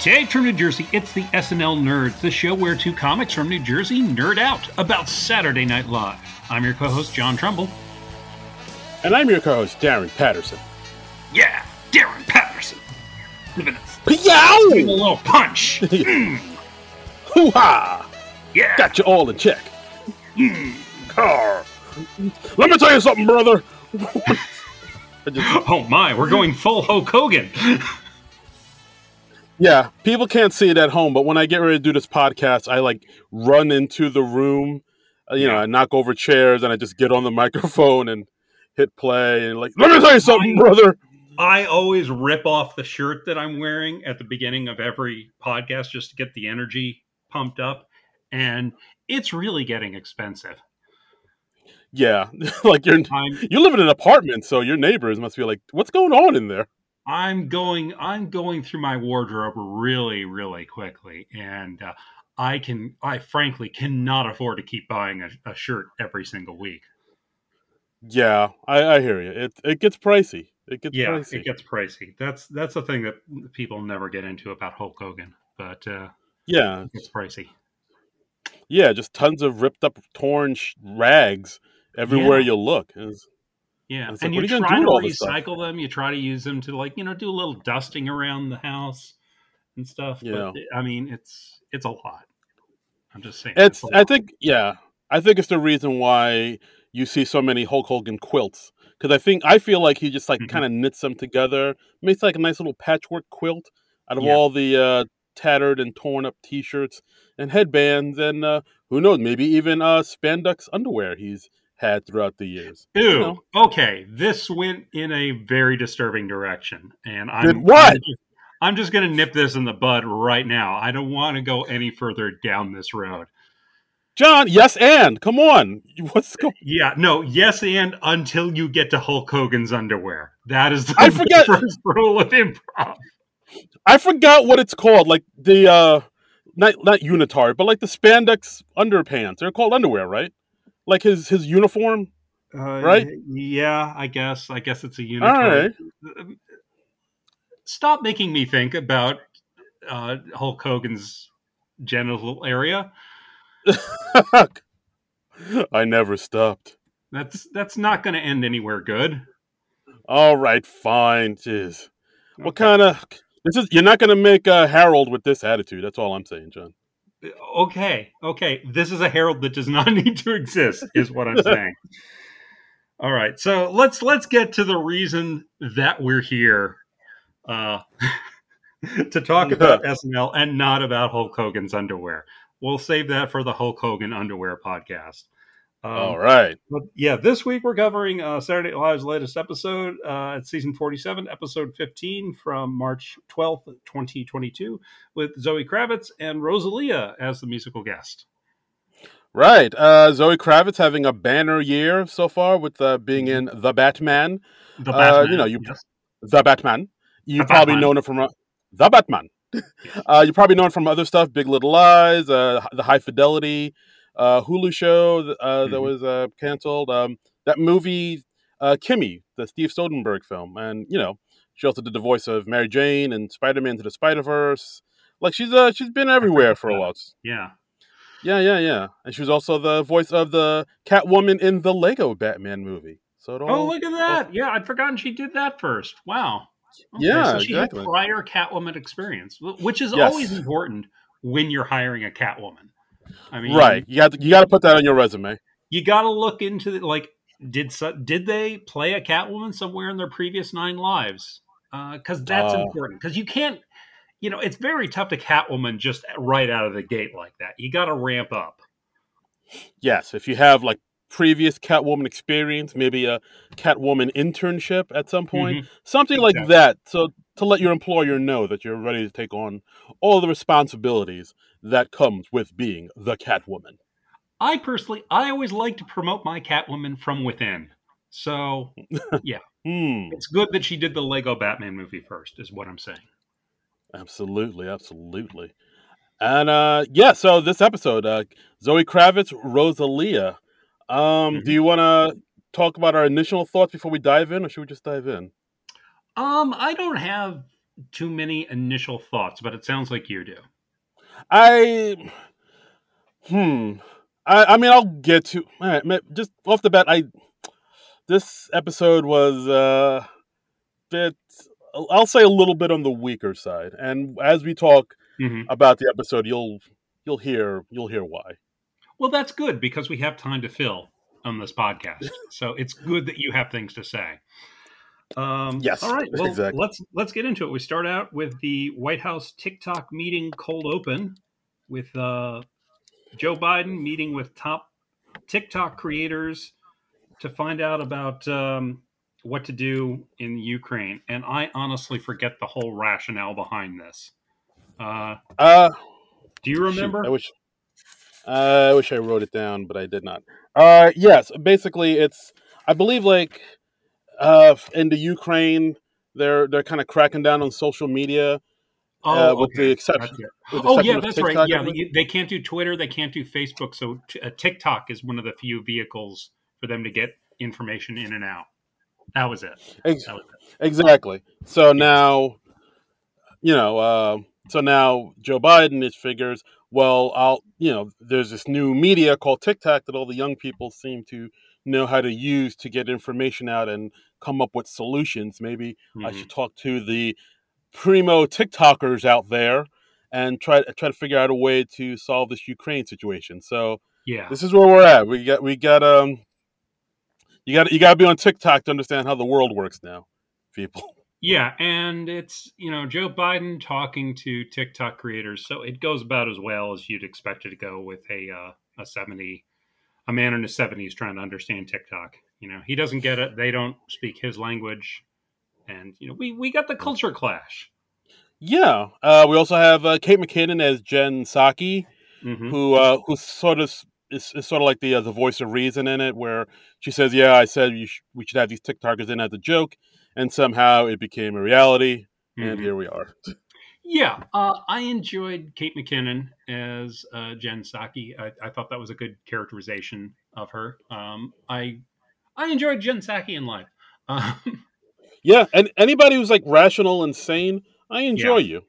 Jade from New Jersey, it's the SNL Nerds, the show where two comics from New Jersey nerd out about Saturday Night Live. I'm your co-host, John Trumbull. And I'm your co-host, Darren Patterson. Yeah, Darren Patterson. Living a little punch. Hoo-ha! Yeah. Got you all in check. Let me tell you something, brother. Oh my, we're going full Hulk Hogan. Yeah, people can't see it at home, but when I get ready to do this podcast, I run into the room, you know, I knock over chairs and I just get on the microphone and hit play and let me tell you something, brother. I always rip off the shirt that I'm wearing at the beginning of every podcast just to get the energy pumped up, and it's really getting expensive. Yeah, you live in an apartment, so your neighbors must be like, what's going on in there? I'm going through my wardrobe really, really quickly, and I frankly cannot afford to keep buying a shirt every single week. Yeah, I hear you. It gets pricey. It gets pricey. That's the thing that people never get into about Hulk Hogan, but yeah, it's pricey. Yeah, just tons of ripped up, torn rags everywhere you look. Yeah, and you try to recycle them. You try to use them to do a little dusting around the house and stuff. Yeah. But I mean, it's a lot. I'm just saying. I think it's the reason why you see so many Hulk Hogan quilts, because I feel like he just kind of knits them together, makes a nice little patchwork quilt out of all the tattered and torn up T-shirts and headbands, and who knows, maybe even spandex underwear he's had throughout the years. Ew. You know? Okay, this went in a very disturbing direction, and I'm just going to nip this in the bud right now. I don't want to go any further down this road. John, yes, and come on, what's going? Yeah, no, yes, and until you get to Hulk Hogan's underwear, that is the first rule of improv. I forgot what it's called. The not unitard, but the spandex underpants. They're called underwear, right? His uniform, right? Yeah, I guess it's a unitard. All right. Stop making me think about Hulk Hogan's genital area. I never stopped. That's not going to end anywhere good. All right, fine. Jeez. Okay. What kind of you're not going to make Harold with this attitude. That's all I'm saying, John. Okay. This is a Harold that does not need to exist, is what I'm saying. All right, so let's get to the reason that we're here to talk about SNL and not about Hulk Hogan's underwear. We'll save that for the Hulk Hogan underwear podcast. All right. But yeah, this week we're covering Saturday Night Live's latest episode. It's season 47, episode 15 from March 12th, 2022, with Zoe Kravitz and Rosalia as the musical guest. Right. Zoe Kravitz having a banner year so far with being in The Batman. The Batman. The Batman. You've probably known her from The Batman. You're probably known from other stuff, Big Little Lies, the High Fidelity. Hulu show that was canceled. That movie, Kimmy, the Steve Soderbergh film, and she also did the voice of Mary Jane and Spider-Man to the Spider-Verse. She's been everywhere for a while. Yeah. And she was also the voice of the Catwoman in the Lego Batman movie. So look at that! Yeah, I'd forgotten she did that first. Wow. Okay, yeah, so she had prior Catwoman experience, which is always important when you're hiring a Catwoman. I mean, right? You got to put that on your resume. You got to look into did they play a Catwoman somewhere in their previous 9 lives? Because that's important. Because you can't, it's very tough to Catwoman just right out of the gate like that. You got to ramp up. Yes, if you have previous Catwoman experience, maybe a Catwoman internship at some point, something like that. So to let your employer know that you're ready to take on all the responsibilities that comes with being the Catwoman. I personally, always like to promote my Catwoman from within. So yeah, it's good that she did the Lego Batman movie first, is what I'm saying. Absolutely. Absolutely. And so this episode, Zoe Kravitz, Rosalia, do you want to talk about our initial thoughts before we dive in, or should we just dive in? I don't have too many initial thoughts, but it sounds like you do. I mean, I'll get to... All right, just off the bat, this episode was a bit... I'll say a little bit on the weaker side. And as we talk about the episode, you'll hear why. Well, that's good, because we have time to fill on this podcast. So it's good that you have things to say. Yes. All right. Well, exactly. Let's get into it. We start out with the White House TikTok meeting cold open with Joe Biden meeting with top TikTok creators to find out about what to do in Ukraine. And I honestly forget the whole rationale behind this. Do you remember? Shoot, I wish I wrote it down, but I did not. Yes. Basically, it's, I believe, like, in the Ukraine, they're kind of cracking down on social media. With the exception. That's TikTok, right. Yeah, they can't do Twitter, they can't do Facebook. So TikTok is one of the few vehicles for them to get information in and out. That was it. Exactly. So now, so now Joe Biden figures, well, there's this new media called TikTok that all the young people seem to know how to use to get information out and come up with solutions. Maybe I should talk to the primo TikTokers out there and try to figure out a way to solve this Ukraine situation. So yeah, this is where we're at. We got you got to be on TikTok to understand how the world works now, people. Yeah, and it's Joe Biden talking to TikTok creators, so it goes about as well as you'd expect it to go with a man in his 70s trying to understand TikTok. He doesn't get it. They don't speak his language. And, we got the culture clash. Yeah. We also have Kate McKinnon as Jen Psaki, who sort of is sort of like the voice of reason in it, where she says, yeah, I said we should have these TikTokers in as a joke. And somehow it became a reality. And here we are. Yeah. I enjoyed Kate McKinnon as Jen Psaki. I thought that was a good characterization of her. I enjoyed Jen Psaki in life. Yeah, and anybody who's like rational and sane, I enjoy you.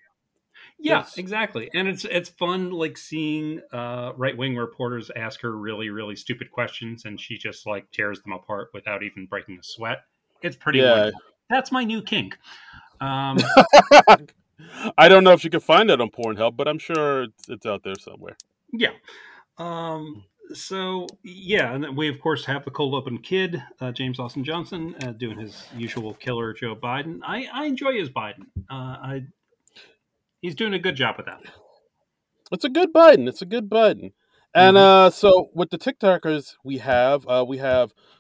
Yeah, yes. Exactly. And it's fun, like, seeing right-wing reporters ask her really, really stupid questions, and she just, like, tears them apart without even breaking a sweat. It's pretty wonderful. That's my new kink. I don't know if you can find that on Pornhub, but I'm sure it's out there somewhere. Yeah. So, yeah, and then we, of course, have the cold open kid, James Austin Johnson, doing his usual killer Joe Biden. I enjoy his Biden. He's doing a good job with that. It's a good Biden. And so with the TikTokers, we have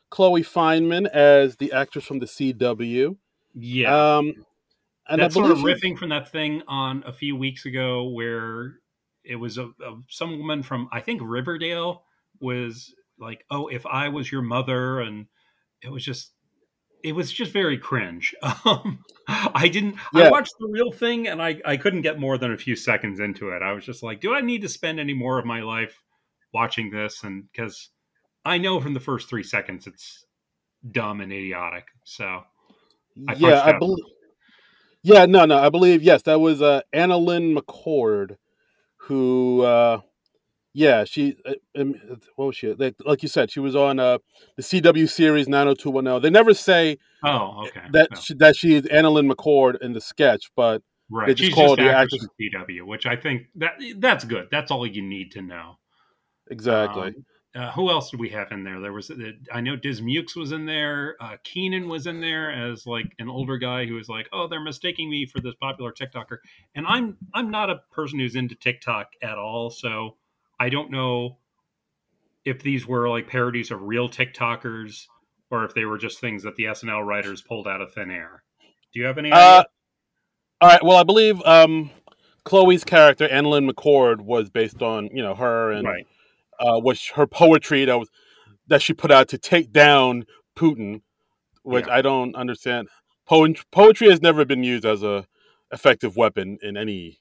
Chloe Fineman as the actress from the CW. Yeah. And that's sort of riffing from that thing on a few weeks ago where it was some woman from, I think, Riverdale, was like, oh, if I was your mother, and it was just very cringe. I watched the real thing, and I couldn't get more than a few seconds into it. I was just like, do I need to spend any more of my life watching this? And because I know from the first 3 seconds it's dumb and idiotic. So I believe that was Annalynne McCord, who she, what was she? Like you said, she was on the CW series 90210. They never say that she is Annalynne McCord in the sketch, but right. They just call her the actress of CW, which I think that's good. That's all you need to know. Exactly. Who else did we have in there? There was, I know Dismukes was in there. Kenan was in there as like an older guy who was like, oh, they're mistaking me for this popular TikToker. And I'm not a person who's into TikTok at all, so I don't know if these were like parodies of real TikTokers or if they were just things that the SNL writers pulled out of thin air. Do you have any idea? All right. Well, I believe Chloe's character, Annalynne McCord, was based on, her and right. Was her poetry that she put out to take down Putin, which I don't understand. Poetry has never been used as a effective weapon in any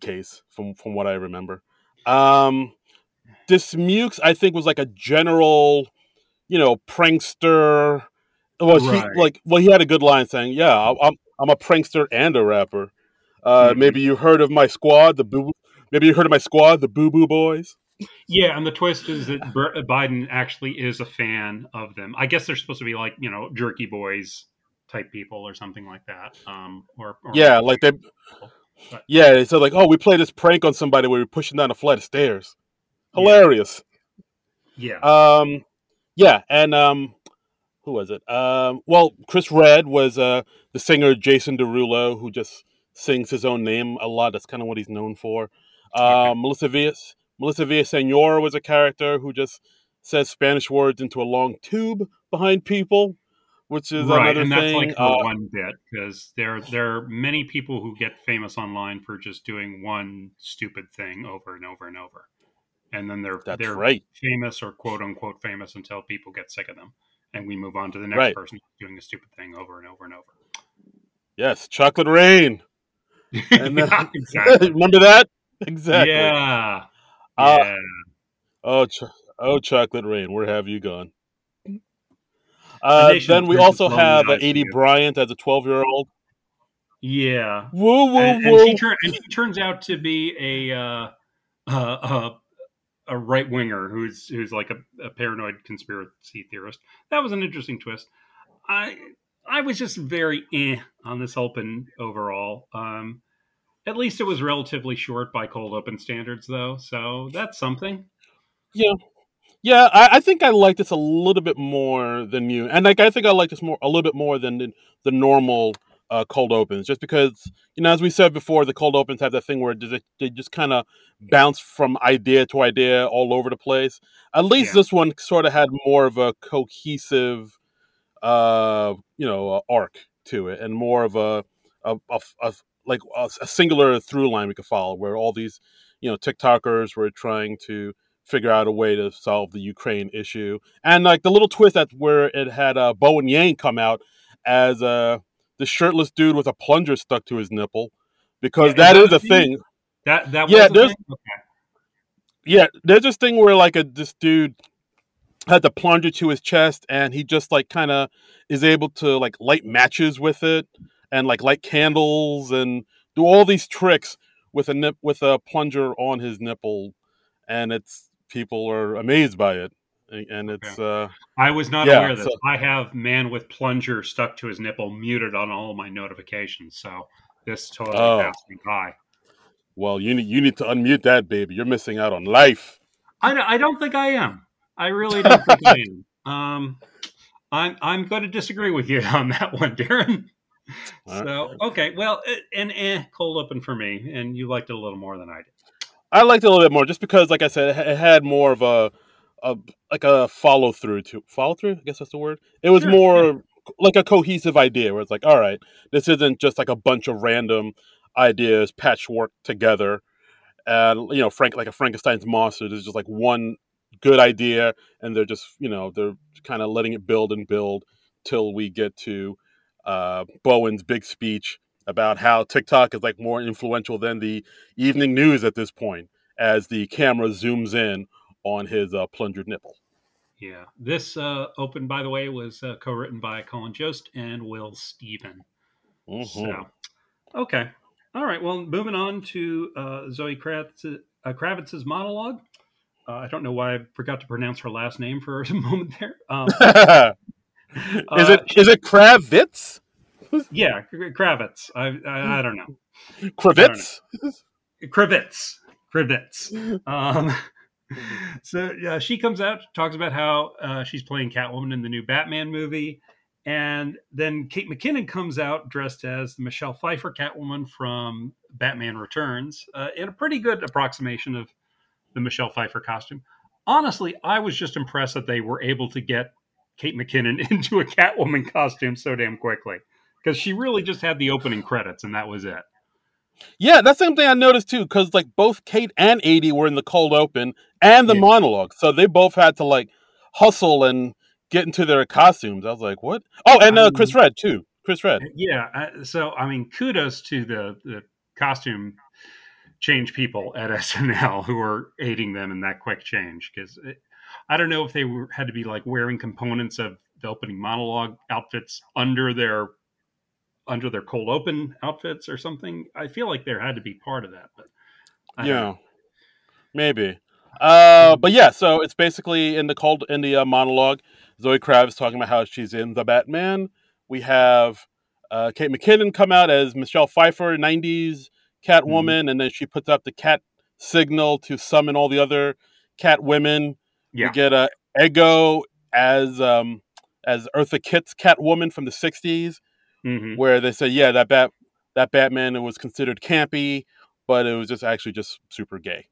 case, from what I remember. Dismukes, I think, was like a general, prankster. Well, right. He had a good line saying, "Yeah, I'm a prankster and a rapper. Maybe you heard of my squad, the Boo Boo Boys. Yeah, and the twist is that Biden actually is a fan of them. I guess they're supposed to be like, you know, jerky boys type people or something like that. Or like they. But, yeah, so like, oh, we play this prank on somebody where we're pushing down a flight of stairs. Hilarious. Yeah. Who was it? Chris Redd was the singer Jason Derulo, who just sings his own name a lot. That's kind of what he's known for. Melissa Villaseñor was a character who just says Spanish words into a long tube behind people, which is another thing. Right, and that's like the one bit, because there are many people who get famous online for just doing one stupid thing over and over and over. And then they're famous or quote-unquote famous until people get sick of them. And we move on to the next person doing a stupid thing over and over and over. Yes, Chocolate Rain. And yeah, exactly. Remember that? Exactly. Yeah. Chocolate Rain, where have you gone? Then we also have Aidy Bryant as a 12-year-old. Yeah. Woo. And she turns out to be a right winger who's like a paranoid conspiracy theorist. That was an interesting twist. I was just very on this open overall. At least it was relatively short by cold open standards, though, so that's something. Yeah. Yeah, I think I like this a little bit more than you. And like, I think I like this a little bit more than the normal cold opens, just because, you know, as we said before, the cold opens have that thing where they just kind of bounce from idea to idea all over the place. At least this one sort of had more of a cohesive, arc to it, and more of a singular through line we could follow, where all these, you know, TikTokers were trying to figure out a way to solve the Ukraine issue. And like the little twist that where it had Bowen Yang come out as the shirtless dude with a plunger stuck to his nipple, because that is a thing. That was a thing? Okay. Yeah, there's this thing where like this dude had the plunger to his chest, and he just like kind of is able to like light matches with it, and like light candles, and do all these tricks with a plunger on his nipple. And people are amazed by it. And it's I was not aware of this. So, I have man with plunger stuck to his nipple muted on all of my notifications, so this totally passed me by. Well, you need to unmute that, baby. You're missing out on life. I don't think I am. I really don't think I am. I'm going to disagree with you on that one, Darren. So okay, well, cold open for me, and you liked it a little more than I did. I liked it a little bit more, just because, like I said, it had more of a follow through. I guess that's the word. It was more like a cohesive idea, where it's like, all right, this isn't just like a bunch of random ideas patchworked together. You know, like a Frankenstein's monster. There's just like one good idea, and they're just, you know, they're kind of letting it build and build till we get to Bowen's big speech about how TikTok is like more influential than the evening news at this point, as the camera zooms in on his plungered nipple. Yeah. This open, by the way, was co-written by Colin Jost and Will Steven. Mm-hmm. So, okay. All right. Well, moving on to Zoe Kravitz's monologue. I don't know why I forgot to pronounce her last name for a moment there. Is it Kravitz? Yeah, Kravitz. I don't know. Kravitz? Kravitz. So she comes out, talks about how she's playing Catwoman in the new Batman movie. And then Kate McKinnon comes out dressed as the Michelle Pfeiffer Catwoman from Batman Returns, in a pretty good approximation of the Michelle Pfeiffer costume. Honestly, I was just impressed that they were able to get Kate McKinnon into a Catwoman costume so damn quickly, because she really just had the opening credits and that was it. Yeah, that's the same thing I noticed too, because like both Kate and Aidy were in the cold open and the monologue, so they both had to like hustle and get into their costumes. I was like, what? Oh, and Chris Redd too. Chris Redd. Yeah, so I mean, kudos to the costume change people at SNL who are aiding them in that quick change, because I don't know if they had to be like wearing components of the opening monologue outfits under their under their cold open outfits or something. I feel like there had to be part of that, but maybe. But yeah, so it's basically in the monologue, Zoe Kravitz talking about how she's in The Batman. We have Kate McKinnon come out as Michelle Pfeiffer, 90s Catwoman, and then she puts up the cat signal to summon all the other cat women. Yeah. We get Ego as Eartha Kitt's Catwoman from the 60s, where they say, yeah, that Batman was considered campy, but it was just super gay.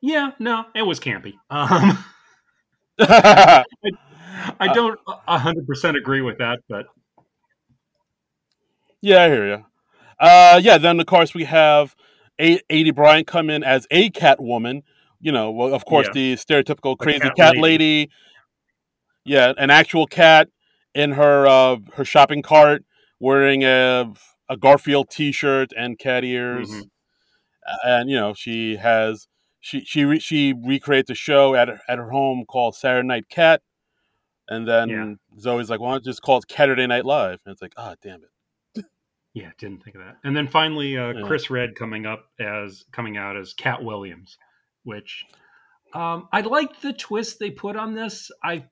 Yeah, no, it was campy. I don't 100% agree with that, but... Yeah, I hear you. Then, of course, we have Aidy Bryant come in as a Catwoman. You know, well, of course, the stereotypical crazy cat lady. Yeah, an actual cat in her shopping cart, wearing a Garfield T-shirt and cat ears. And, you know, she has... She recreates a show at her home called Saturday Night Cat, and then Zoe's like, "Why don't you just call it Saturday Night Live?" And it's like, "Ah, damn it!" Yeah, didn't think of that. And then finally, Chris Redd coming out as Cat Williams, which I liked the twist they put on this. I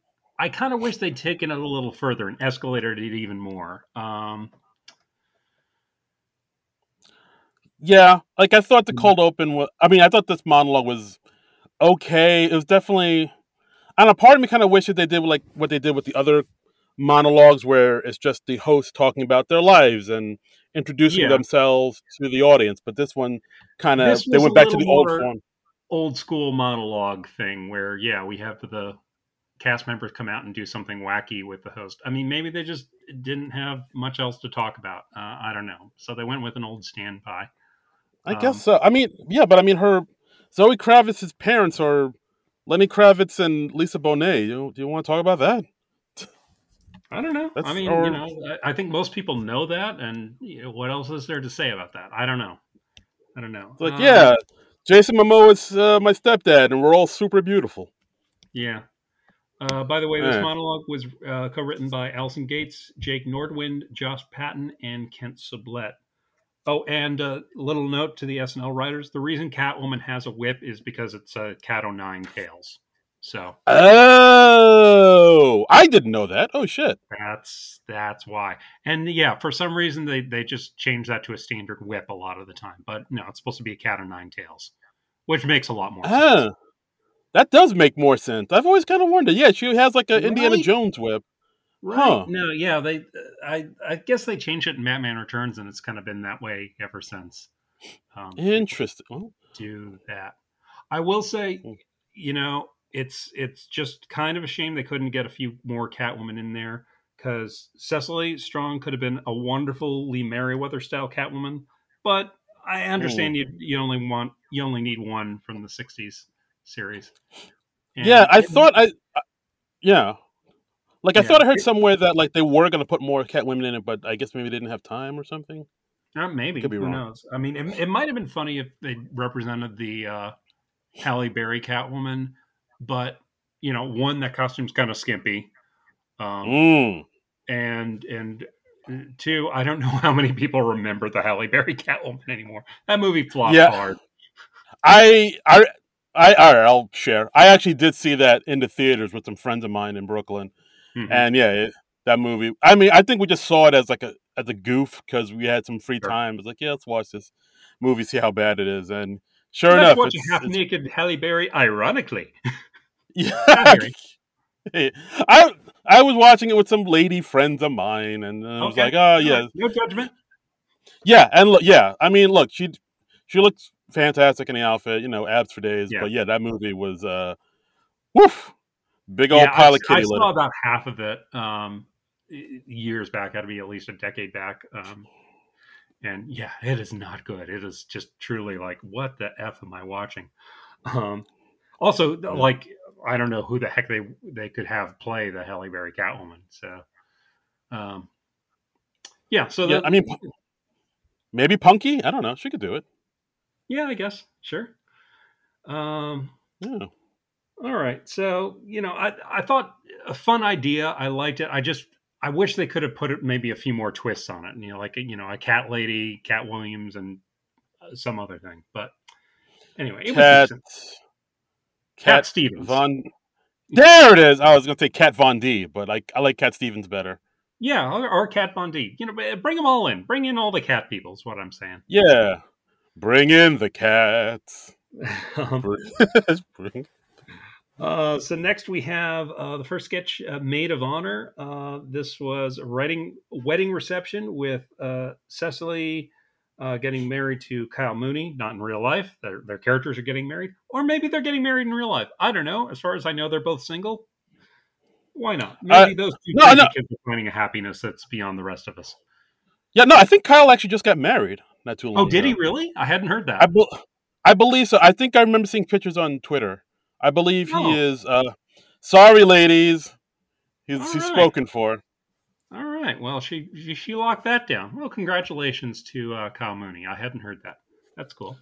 kind of wish they'd taken it a little further and escalated it even more. Yeah, like I thought the cold open was... I mean, I thought this monologue was okay. It was definitely... I don't know, part of me kind of wishes they did like what they did with the other monologues where it's just the host talking about their lives and introducing themselves to the audience. But this one kind of... They went back to the old form. Old school monologue thing where, we have the cast members come out and do something wacky with the host. I mean, maybe they just didn't have much else to talk about. I don't know. So they went with an old standby. I guess so. I mean, her Zoe Kravitz's parents are Lenny Kravitz and Lisa Bonet. Do you want to talk about that? I don't know. I think most people know that, and what else is there to say about that? I don't know. It's like, Jason Momoa is my stepdad, and we're all super beautiful. Yeah. By the way, this monologue was co-written by Allison Gates, Jake Nordwind, Josh Patton, and Kent Sublette. Oh, and a little note to the SNL writers. The reason Catwoman has a whip is because it's a cat o' nine tails. So. Oh, I didn't know that. Oh, shit. That's why. And for some reason, they just change that to a standard whip a lot of the time. But no, it's supposed to be a cat o' nine tails, which makes a lot more sense. That does make more sense. I've always kind of wondered. Yeah, she has like an Indiana Jones whip. Right. Huh. No, yeah, they. I guess they changed it in Batman Returns, and it's kind of been that way ever since. Interesting. Do that. I will say, it's just kind of a shame they couldn't get a few more Catwoman in there, because Cecily Strong could have been a wonderful Lee Merriweather style Catwoman, but I understand you only need one from the '60s series. And I thought. Like, I thought I heard somewhere that, like, they were going to put more cat women in it, but I guess maybe they didn't have time or something. Maybe. Could be wrong. Who knows? I mean, it might have been funny if they represented the Halle Berry Catwoman, but, one, that costume's kind of skimpy. And two, I don't know how many people remember the Halle Berry Catwoman anymore. That movie flopped hard. All right, I'll share. I actually did see that in the theaters with some friends of mine in Brooklyn. And that movie. I mean, I think we just saw it as like as a goof because we had some free time. It's like, let's watch this movie, see how bad it is. And enough, watch half-naked Halle Berry. Ironically, I was watching it with some lady friends of mine, and I was like, no judgment. Yeah, and I mean, look, she looks fantastic in the outfit, abs for days. But that movie was big old pile of kitty litter. I saw about half of it years back. Had to be at least a decade back. And it is not good. It is just truly like, what the F am I watching? Also, like, I don't know who the heck they could have play the Halle Berry Catwoman. So, I mean, maybe Punky. I don't know. She could do it. Yeah, I guess. Sure. All right. So, I thought a fun idea. I liked it. I just, I wish they could have put it maybe a few more twists on it, and a cat lady, Cat Williams, and some other thing. But anyway, it was decent. Cat Stevens. There it is. I was going to say Cat Von D, but I like Cat Stevens better. Yeah, or Cat Von D. Bring them all in. Bring in all the cat people is what I'm saying. Yeah. Bring in the cats. So next we have the first sketch, Maid of Honor. This was a wedding reception with Cecily getting married to Kyle Mooney. Not in real life. Their characters are getting married. Or maybe they're getting married in real life. I don't know. As far as I know, they're both single. Why not? Maybe those two kids are finding a happiness that's beyond the rest of us. Yeah, no, I think Kyle actually just got married not too long ago. Oh, did he really? I hadn't heard that. I believe so. I think I remember seeing pictures on Twitter. I believe he is. Sorry, ladies. He's spoken for. All right. Well, she locked that down. Well, congratulations to Kyle Mooney. I hadn't heard that. That's cool.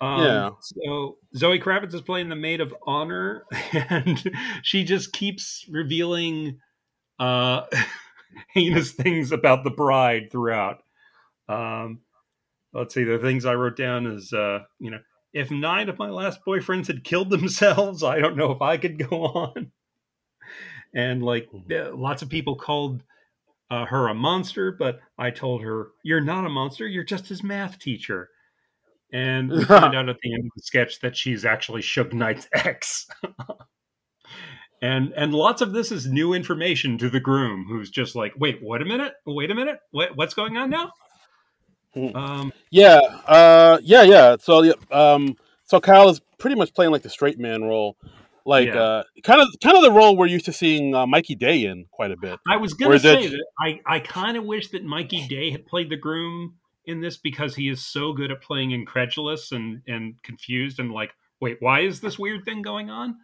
Yeah. So Zoe Kravitz is playing the Maid of Honor, and she just keeps revealing heinous things about the bride throughout. Let's see. The things I wrote down is, if 9 of my last boyfriends had killed themselves, I don't know if I could go on. And lots of people called her a monster, but I told her, you're not a monster. You're just his math teacher. And we find out at the end of the sketch that she's actually Suge Knight's ex. and lots of this is new information to the groom, who's just like, wait a minute. What's going on now? So Kyle is pretty much playing like the straight man role, kind of the role we're used to seeing Mikey Day in quite a bit. I was going to say that I kind of wish that Mikey Day had played the groom in this, because he is so good at playing incredulous and confused and like, wait, why is this weird thing going on?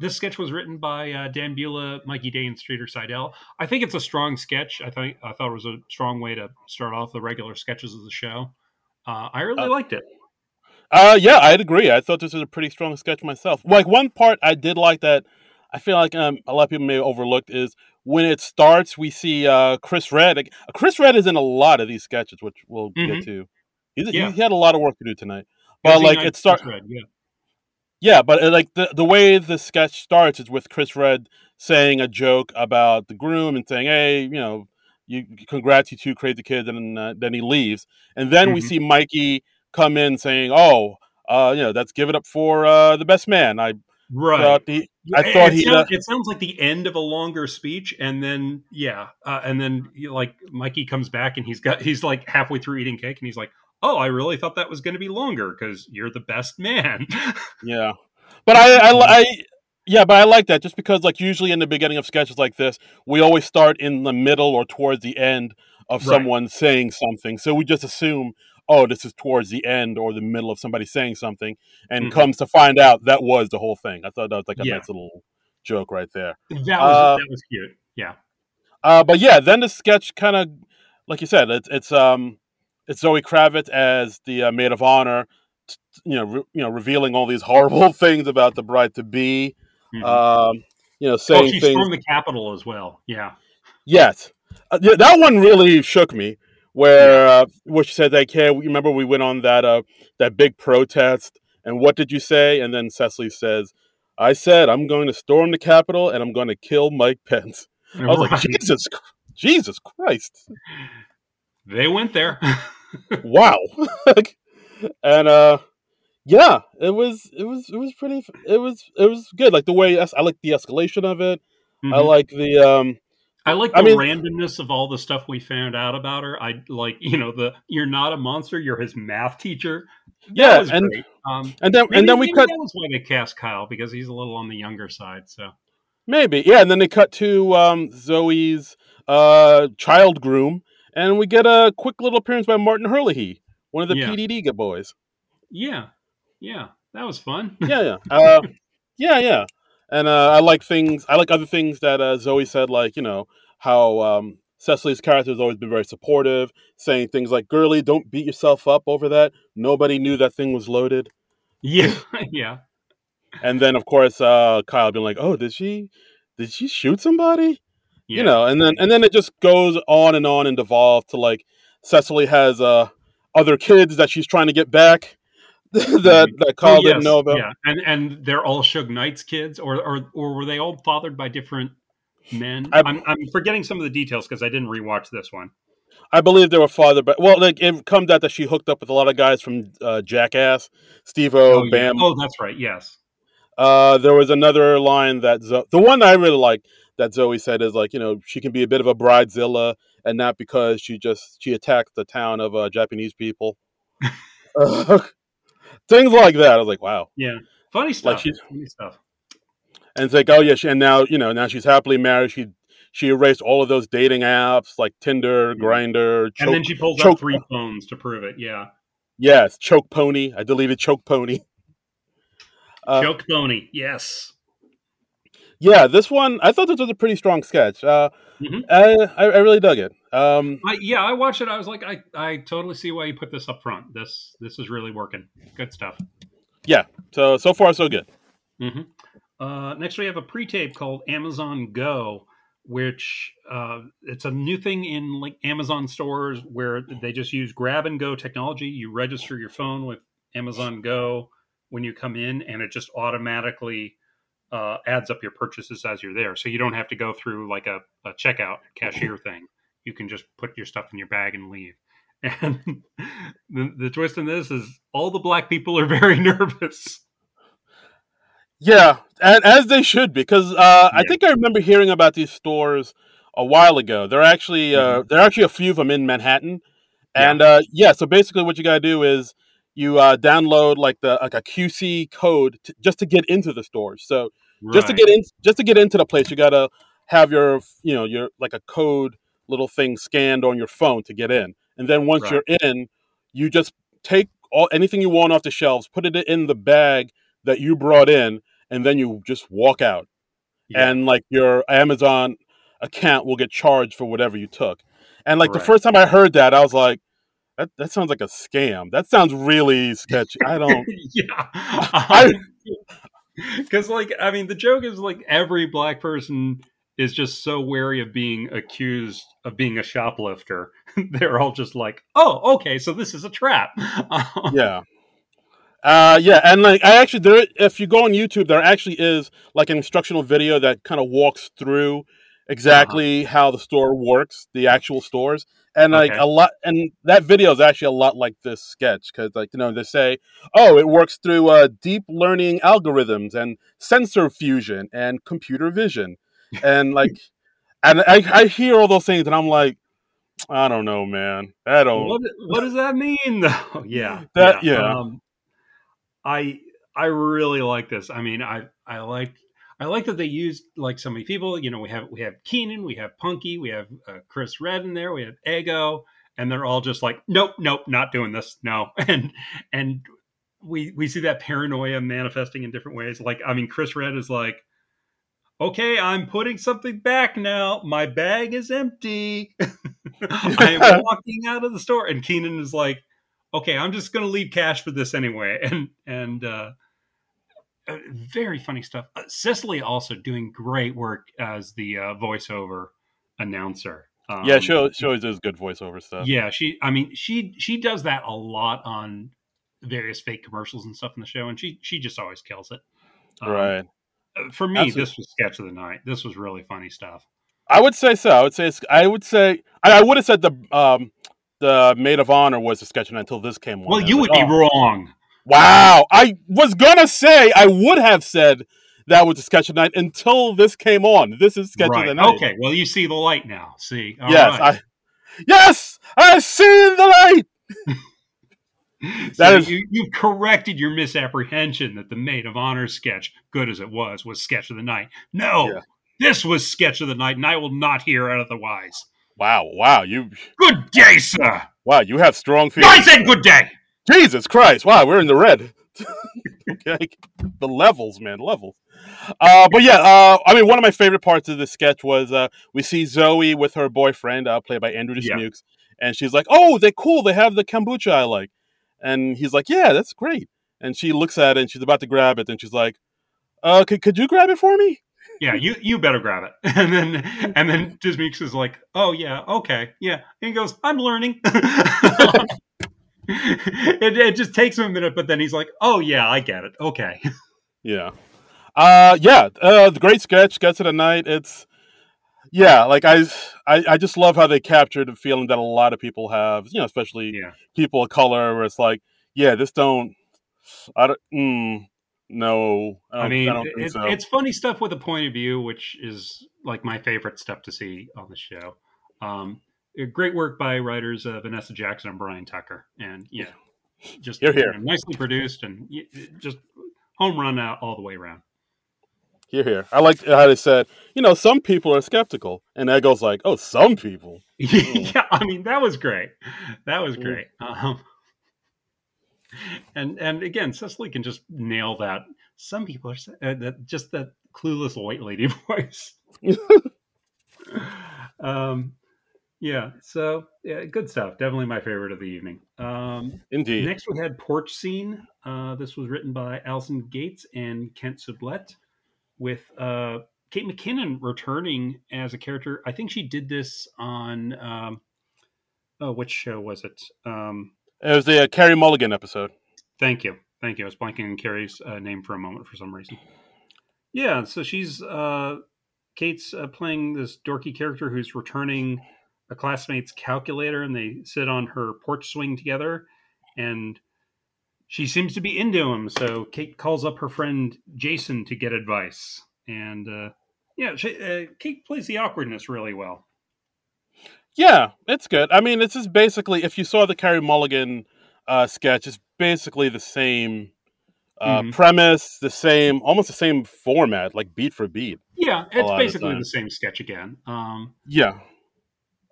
This sketch was written by Dan Bula, Mikey Day, and Streeter Seidel. I think it's a strong sketch. I thought it was a strong way to start off the regular sketches of the show. I really liked it. Yeah, I'd agree. I thought this was a pretty strong sketch myself. Like, one part I did like that I feel like a lot of people may have overlooked is when it starts, we see Chris Redd. Like, Chris Redd is in a lot of these sketches, which we'll get to. He had a lot of work to do tonight. But like, it starts. Yeah, but like the way the sketch starts is with Chris Redd saying a joke about the groom and saying, "Hey, congrats, you two crazy kids," and then he leaves. And then we see Mikey come in saying, "Oh, that's give it up for the best man." It sounds like the end of a longer speech, and then Mikey comes back and he's like halfway through eating cake and he's like, "Oh, I really thought that was going to be longer because you're the best man." Yeah, but I like that, just because like usually in the beginning of sketches like this, we always start in the middle or towards the end of someone saying something. So we just assume, oh, this is towards the end or the middle of somebody saying something, and comes to find out that was the whole thing. I thought that was like a nice little joke right there. That was cute. Yeah. But yeah, then the sketch kind of, like you said, it's Zoe Kravitz as the maid of honor, revealing all these horrible things about the bride to be. Saying she's things from the Capitol as well. Yeah. Yes, that one really shook me. Where she said, "Hey, remember we went on that big protest, and what did you say?" And then Cecily says, "I said I'm going to storm the Capitol and I'm going to kill Mike Pence." I was like, Jesus Christ. They went there. Wow. And it was good. Like the way I like the escalation of it. I like the I mean, randomness of all the stuff we found out about her. I like, you're not a monster, you're his math teacher. That was great. That was why they cast Kyle, because he's a little on the younger side, so maybe. Yeah, and then they cut to Zoe's child groom. And we get a quick little appearance by Martin Herlihy, one of the PDD boys. Yeah, that was fun. Yeah. And I like other things that Zoe said, like how Cecily's character has always been very supportive, saying things like, "Girlie, don't beat yourself up over that. Nobody knew that thing was loaded." Yeah. And then of course Kyle being like, "Oh, did she shoot somebody?" Yeah. You know, and then it just goes on and devolves to like Cecily has other kids that she's trying to get back that Kyle didn't know about. Yeah, and they're all Suge Knight's kids, or were they all fathered by different men? I'm forgetting some of the details because I didn't rewatch this one. I believe they were fathered by. Well, like it comes out that she hooked up with a lot of guys from Jackass, Steve-O, oh, yeah. Bam. Oh, that's right. Yes. There was another line that the one that I really like that Zoe said is like, you know, she can be a bit of a bridezilla, and not because she attacked the town of Japanese people. Things like that. I was like, wow. Yeah. Funny stuff. Like funny stuff. And it's like, oh yeah, and now, you know, now she's happily married. She erased all of those dating apps like Tinder, Grindr, Choke, and then she pulls out 3 phones to prove it. Yeah. Yes, Choke Pony. I deleted Choke Pony. Choke Pony. Yes. Yeah, this one I thought this was a pretty strong sketch. I really dug it. I watched it. I was like, I totally see why you put this up front. This is really working. Good stuff. Yeah. So far so good. Mm-hmm. Next we have a pre-tape called Amazon Go, which it's a new thing in like Amazon stores where they just use grab and go technology. You register your phone with Amazon Go when you come in, and it just automatically adds up your purchases as you're there. So you don't have to go through like a checkout cashier thing. You can just put your stuff in your bag and leave. And the twist in this is all the black people are very nervous. Yeah, and as they should be, because I think I remember hearing about these stores a while ago. They're actually a few of them in Manhattan, and so basically what you gotta do is you download like a QC code just to get into the store. So just to get into the place, you gotta have your like a code little thing scanned on your phone to get in, and then once you're in, you just take anything you want off the shelves, put it in the bag that you brought in. And then you just walk out, and like your Amazon account will get charged for whatever you took. And like the first time I heard that, I was like, "That sounds like a scam. That sounds really sketchy." I don't, because the joke is like every black person is just so wary of being accused of being a shoplifter. They're all just like, "Oh, okay, so this is a trap." Yeah. And like I actually, if you go on YouTube, there actually is like an instructional video that kind of walks through exactly how the store works, the actual stores, and like a lot. And that video is actually a lot like this sketch because, like, you know, they say, "Oh, it works through deep learning algorithms and sensor fusion and computer vision," and like, and I hear all those things, and I'm like, I don't know, man. I don't. What does that mean, though? I really like this. I mean, I like that they used like so many people. You know, we have Kenan, we have Punky, we have Chris Redd in there, we have Ego, and they're all just like, nope, not doing this, no. And we see that paranoia manifesting in different ways. Like, I mean, Chris Redd is like, "Okay, I'm putting something back now. My bag is empty. I am walking out of the store," and Kenan is like, "Okay, I'm just going to leave cash for this anyway." And very funny stuff. Cecily also doing great work as the voiceover announcer. She always does good voiceover stuff. Yeah, she does that a lot on various fake commercials and stuff in the show, and she just always kills it. Right. For me, absolutely. This was sketch of the night. This was really funny stuff. I would say so. I would have said the maid of honor was the sketch, and until this came on. Well, you would be wrong. Wow. I was going to say, I would have said that was the sketch of the night until this came on. This is sketch of the night. Okay. Well, you see the light now. See? All right. Yes. I see the light. You've corrected your misapprehension that the maid of honor sketch, good as it was sketch of the night. No, this was sketch of the night, and I will not hear otherwise. Wow, you... Good day, sir! Wow, you have strong feelings. I said good day! Jesus Christ, wow, we're in the red. Okay. The levels, man, levels. One of my favorite parts of this sketch was we see Zoe with her boyfriend, played by Andrew Dismukes, and she's like, "Oh, they're cool, they have the kombucha I like." And he's like, "Yeah, that's great." And she looks at it, and she's about to grab it, and she's like, could you grab it for me?" Yeah, you better grab it. And then Dismukes is like, oh yeah, okay, yeah. And he goes, I'm learning. It just takes him a minute, but then he's like, oh yeah, I get it. Okay. Yeah. The great sketch of the night. It's I just love how they captured the feeling that a lot of people have, especially people of color, where it's like, I don't think so. It's funny stuff with a point of view, which is like my favorite stuff to see on the show. Great work by writers Vanessa Jackson and Brian Tucker, and just here. Nicely produced and just home run out all the way around. Here. I like how they said, some people are skeptical, and Ego's like, oh, some people. Yeah, I mean, that was great. And again, Cecily can just nail that. Some people are just that clueless white lady voice. Good stuff. Definitely my favorite of the evening. Indeed. Next we had Porch Scene. This was written by Alison Gates and Kent Sublette, with Kate McKinnon returning as a character. I think she did this on which show was it? It was the Carrie Mulligan episode. Thank you. I was blanking on Carrie's name for a moment for some reason. Yeah, so she's Kate's playing this dorky character who's returning a classmate's calculator, and they sit on her porch swing together, and she seems to be into him. So Kate calls up her friend Jason to get advice, and Kate plays the awkwardness really well. Yeah, it's good. I mean, it's just basically, if you saw the Carey Mulligan sketch, it's basically the same premise, almost the same format, like beat for beat. Yeah, it's basically the same sketch again.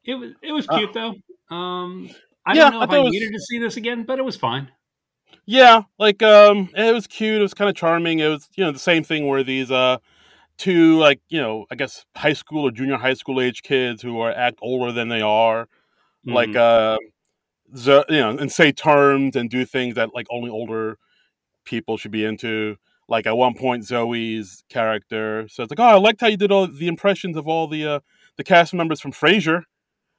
It was cute though. I don't know if I needed to see this again, but it was fine. Yeah, like it was cute. It was kind of charming. It was the same thing where these two, like, I guess high school or junior high school age kids who are act older than they are, like and say terms and do things that like only older people should be into. Like at one point, Zoe's character says like, "Oh, I liked how you did all the impressions of all the cast members from Frasier."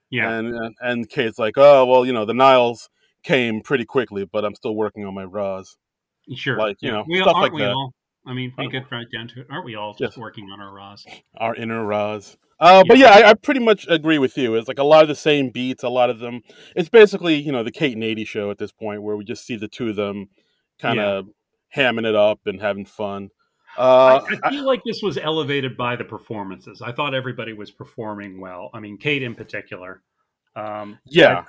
Yeah, and Kate's like, "Oh, well, the Niles came pretty quickly, but I'm still working on my Roz." Sure. Like, stuff like that. All? I mean, we get right down to it. Aren't we all just working on our Roz? Our inner Roz. But I pretty much agree with you. It's like a lot of the same beats, a lot of them. It's basically, the Kate and Aidy show at this point, where we just see the two of them kind of hamming it up and having fun. I feel like this was elevated by the performances. I thought everybody was performing well. I mean, Kate in particular. I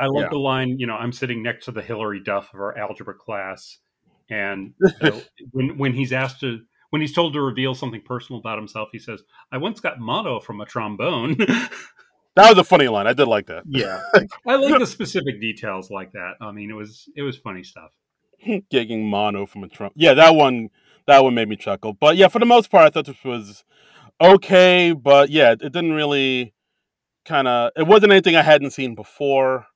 love the line, I'm sitting next to the Hillary Duff of our algebra class. And when he's told to reveal something personal about himself, he says, "I once got mono from a trombone." That was a funny line. I did like that. Yeah. I like the specific details like that. I mean, it was funny stuff. Getting mono from a trombone. Yeah. That one made me chuckle, but yeah, for the most part, I thought this was okay, but yeah, it didn't really it wasn't anything I hadn't seen before,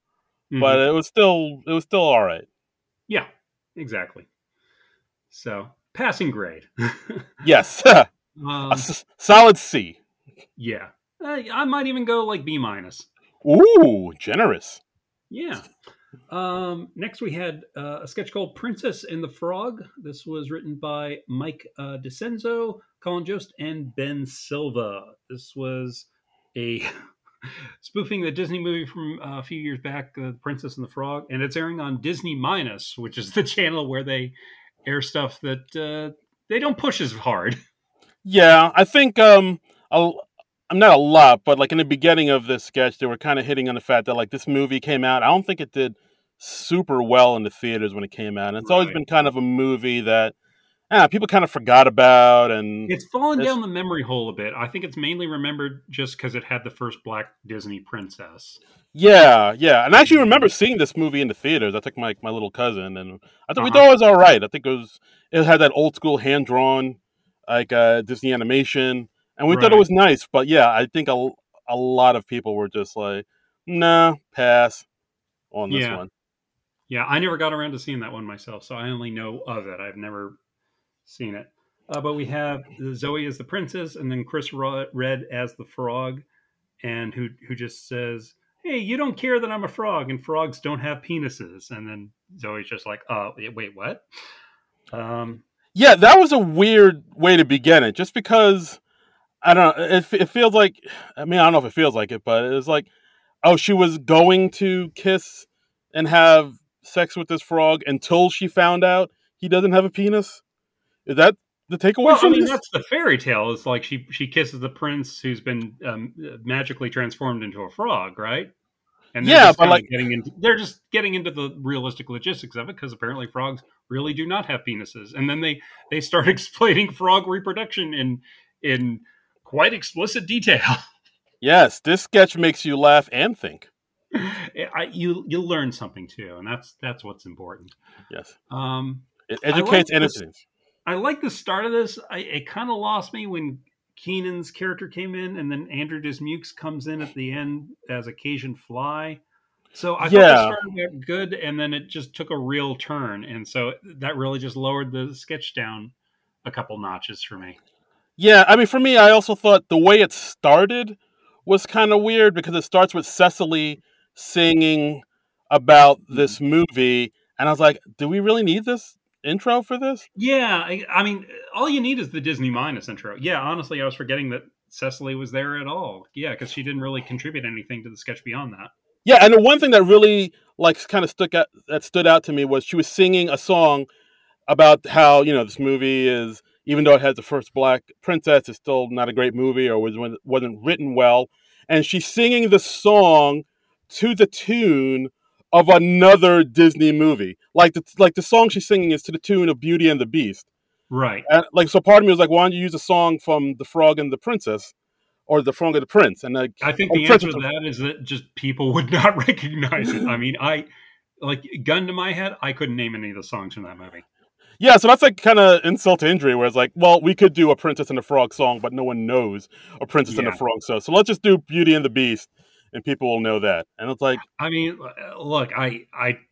but it was still all right. Yeah, exactly. So passing grade. Yes. Solid C. Yeah. I might even go like B-. Ooh, generous. Yeah. Next we had a sketch called Princess and the Frog. This was written by Mike DiCenzo, Colin Jost, and Ben Silva. This was a spoofing the Disney movie from a few years back, The Princess and the Frog, and it's airing on Disney Minus, which is the channel where they air stuff that they don't push as hard. Yeah, I think I'm not a lot, but like in the beginning of this sketch, they were kind of hitting on the fact that like this movie came out. I don't think it did super well in the theaters when it came out. And it's always been kind of a movie that people kind of forgot about, and it's fallen down the memory hole a bit. I think it's mainly remembered just because it had the first black Disney princess. Yeah. And I actually remember seeing this movie in the theaters. I took my little cousin, and I thought we thought it was all right. I think it had that old school hand drawn like Disney animation, and we thought it was nice. But yeah, I think a lot of people were just like, nah, pass on this one. Yeah, I never got around to seeing that one myself, so I only know of it. I've never seen it. But we have Zoe as the princess, and then Chris Redd as the frog, and who just says, "Hey, you don't care that I'm a frog, and frogs don't have penises." And then Zoe's just like, "Oh, wait, what?" Yeah, that was a weird way to begin it, just because I don't know. It feels like, I mean, I don't know if it feels like it, but it was like, oh, she was going to kiss and have sex with this frog until she found out he doesn't have a penis. Is that the takeaway? Well, from this? That's the fairy tale. It's like she kisses the prince who's been magically transformed into a frog, right? And yeah, but like they're just getting into the realistic logistics of it, because apparently frogs really do not have penises. And then they start explaining frog reproduction in quite explicit detail. Yes, this sketch makes you laugh and think. You learn something too, and that's what's important. Yes, it educates and entertains. I like the start of this. It kind of lost me when Kenan's character came in, and then Andrew Dismukes comes in at the end as a Cajun fly. So I thought it started out good, and then it just took a real turn, and so that really just lowered the sketch down a couple notches for me. Yeah, I mean, for me, I also thought the way it started was kind of weird, because it starts with Cecily singing about this movie, and I was like, do we really need this intro for this? Yeah, I mean, all you need is the Disney minus intro. Yeah, honestly, I was forgetting that Cecily was there at all. Yeah, because she didn't really contribute anything to the sketch beyond that. Yeah, and the one thing that really like kind of stood out to me was she was singing a song about how, you know, this movie is, even though it has the first black princess, it's still not a great movie, or wasn't written well. And she's singing the song to the tune of another Disney movie. Like the song she's singing is to the tune of Beauty and the Beast. Right. And, like, so part of me was like, why don't you use a song from The Frog and the Princess, or The Frog and the Prince? And like, I think the answer to that is that just people would not recognize it. I mean, gun to my head, I couldn't name any of the songs from that movie. Yeah, so that's like kind of insult to injury, where it's like, well, we could do a Princess and the Frog song, but no one knows a Princess and the Frog song. So let's just do Beauty and the Beast, and people will know that. And it's like, I mean, look, I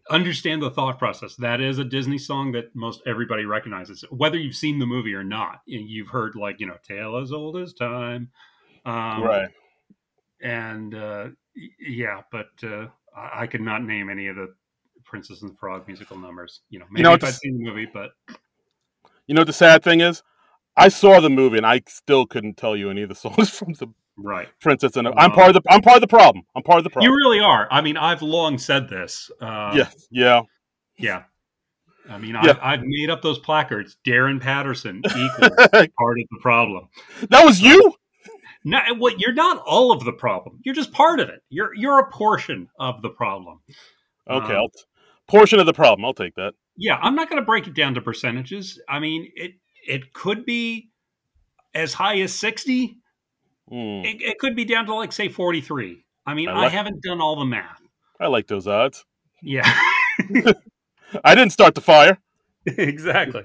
understand the thought process. That is a Disney song that most everybody recognizes, whether you've seen the movie or not. You've heard, like, you know, Tale as Old as Time. Right. And but I could not name any of the Princess and the Frog musical numbers. You know, maybe if I'd seen the movie, but... You know what the sad thing is? I saw the movie and I still couldn't tell you any of the songs from the Princess and the... I'm part of the problem. You really are. I mean, I've long said this. Yes. Yeah. Yeah. I mean, yeah. I've made up those placards. Darren Patterson equals part of the problem. That was you? No, well, you're not all of the problem. You're just part of it. You're a portion of the problem. Okay. Portion of the problem. I'll take that. Yeah, I'm not going to break it down to percentages. I mean, it could be as high as 60. Mm. It could be down to, like, say, 43. I mean, I haven't done all the math. I like those odds. Yeah. I didn't start the fire. Exactly.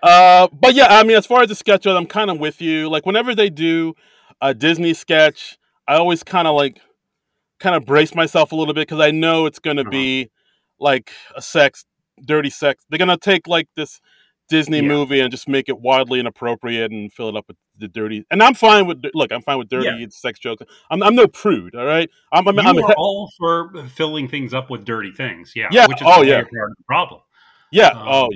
But yeah, I mean, as far as the sketch, I'm kind of with you. Like, whenever they do a Disney sketch, I always kind of brace myself a little bit, because I know it's going to be like a dirty sex. They're going to take like this Disney movie and just make it wildly inappropriate and fill it up with the dirty. And I'm fine with dirty sex jokes. I'm no prude. All right. I'm all for filling things up with dirty things. Yeah. Yeah. Which is part of the problem. Yeah.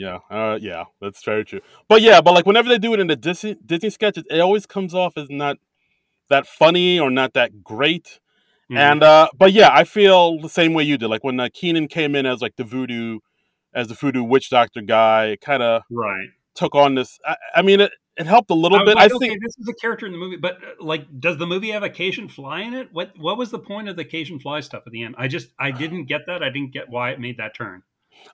Yeah. That's very true. But yeah, but like whenever they do it in the Disney sketches, it always comes off as not that funny or not that great. And, but yeah, I feel the same way you did. Like when Kenan came in as like the voodoo witch doctor guy, it kind of took on this. I mean, it helped a little bit. Like, I think this is a character in the movie, but like, does the movie have a Cajun fly in it? What was the point of the Cajun fly stuff at the end? I didn't get that. I didn't get why it made that turn.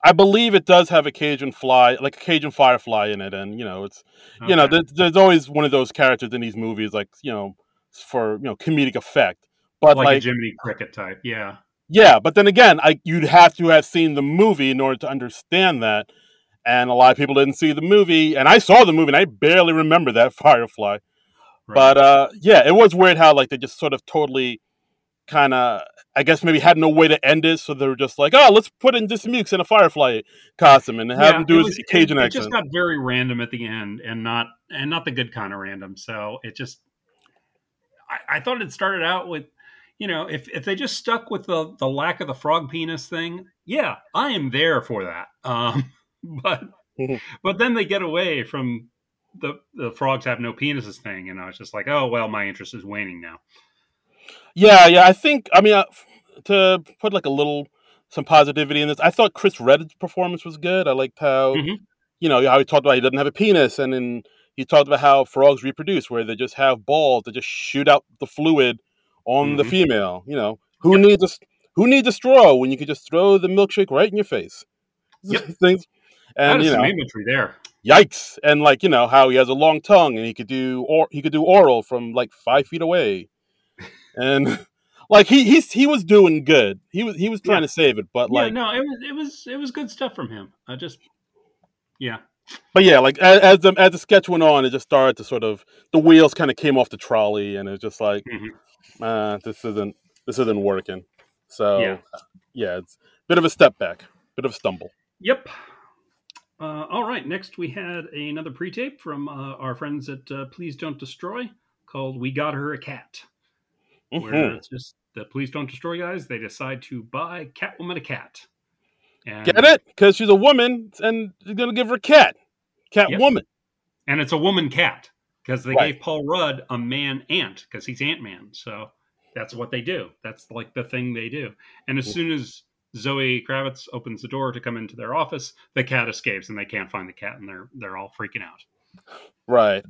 I believe it does have a Cajun fly, like a Cajun firefly in it. And, you know, it's, you know, there's always one of those characters in these movies, like, you know, for, you know, comedic effect. But like a Jiminy Cricket type, yeah. Yeah, but then again, you'd have to have seen the movie in order to understand that, and a lot of people didn't see the movie, and I saw the movie, and I barely remember that firefly. Right. But yeah, it was weird how like they just sort of totally kind of, I guess, maybe had no way to end it, so they were just like, oh, let's put in Dismukes in a Firefly costume and have him do his Cajun accent. It just got very random at the end, and not the good kind of random. So it just, I thought it started out with, you know, if they just stuck with the lack of the frog penis thing, yeah, I am there for that. But then they get away from the frogs have no penises thing, and I was just like, oh, well, my interest is waning now. Yeah, I think, I mean, to put like some positivity in this, I thought Chris Redd's performance was good. I liked how, you know, how he talked about he doesn't have a penis, and then he talked about how frogs reproduce, where they just have balls that just shoot out the fluid on the female. You know, who needs a straw when you can just throw the milkshake right in your face? Yep. Things, and you know, some imagery there. Yikes! And like, you know, how he has a long tongue and he could do oral from like 5 feet away. And like he was doing good. He was trying to save it, but like it was good stuff from him. I just But yeah, like as the sketch went on, it just started to sort of, the wheels kind of came off the trolley, and it was just like this isn't working. So yeah, it's a bit of a step back, bit of a stumble. Yep. All right, next we had another pre-tape from our friends at Please Don't Destroy called "We Got Her a Cat." Where it's just the Please Don't Destroy guys, they decide to buy Catwoman a cat. And get it? Because she's a woman, and they're going to give her a cat. Catwoman. Yep. And it's a woman cat, because they gave Paul Rudd a man ant, because he's Ant-Man. So that's what they do. That's like the thing they do. And as soon as Zoe Kravitz opens the door to come into their office, the cat escapes, and they can't find the cat, and they're all freaking out. Right.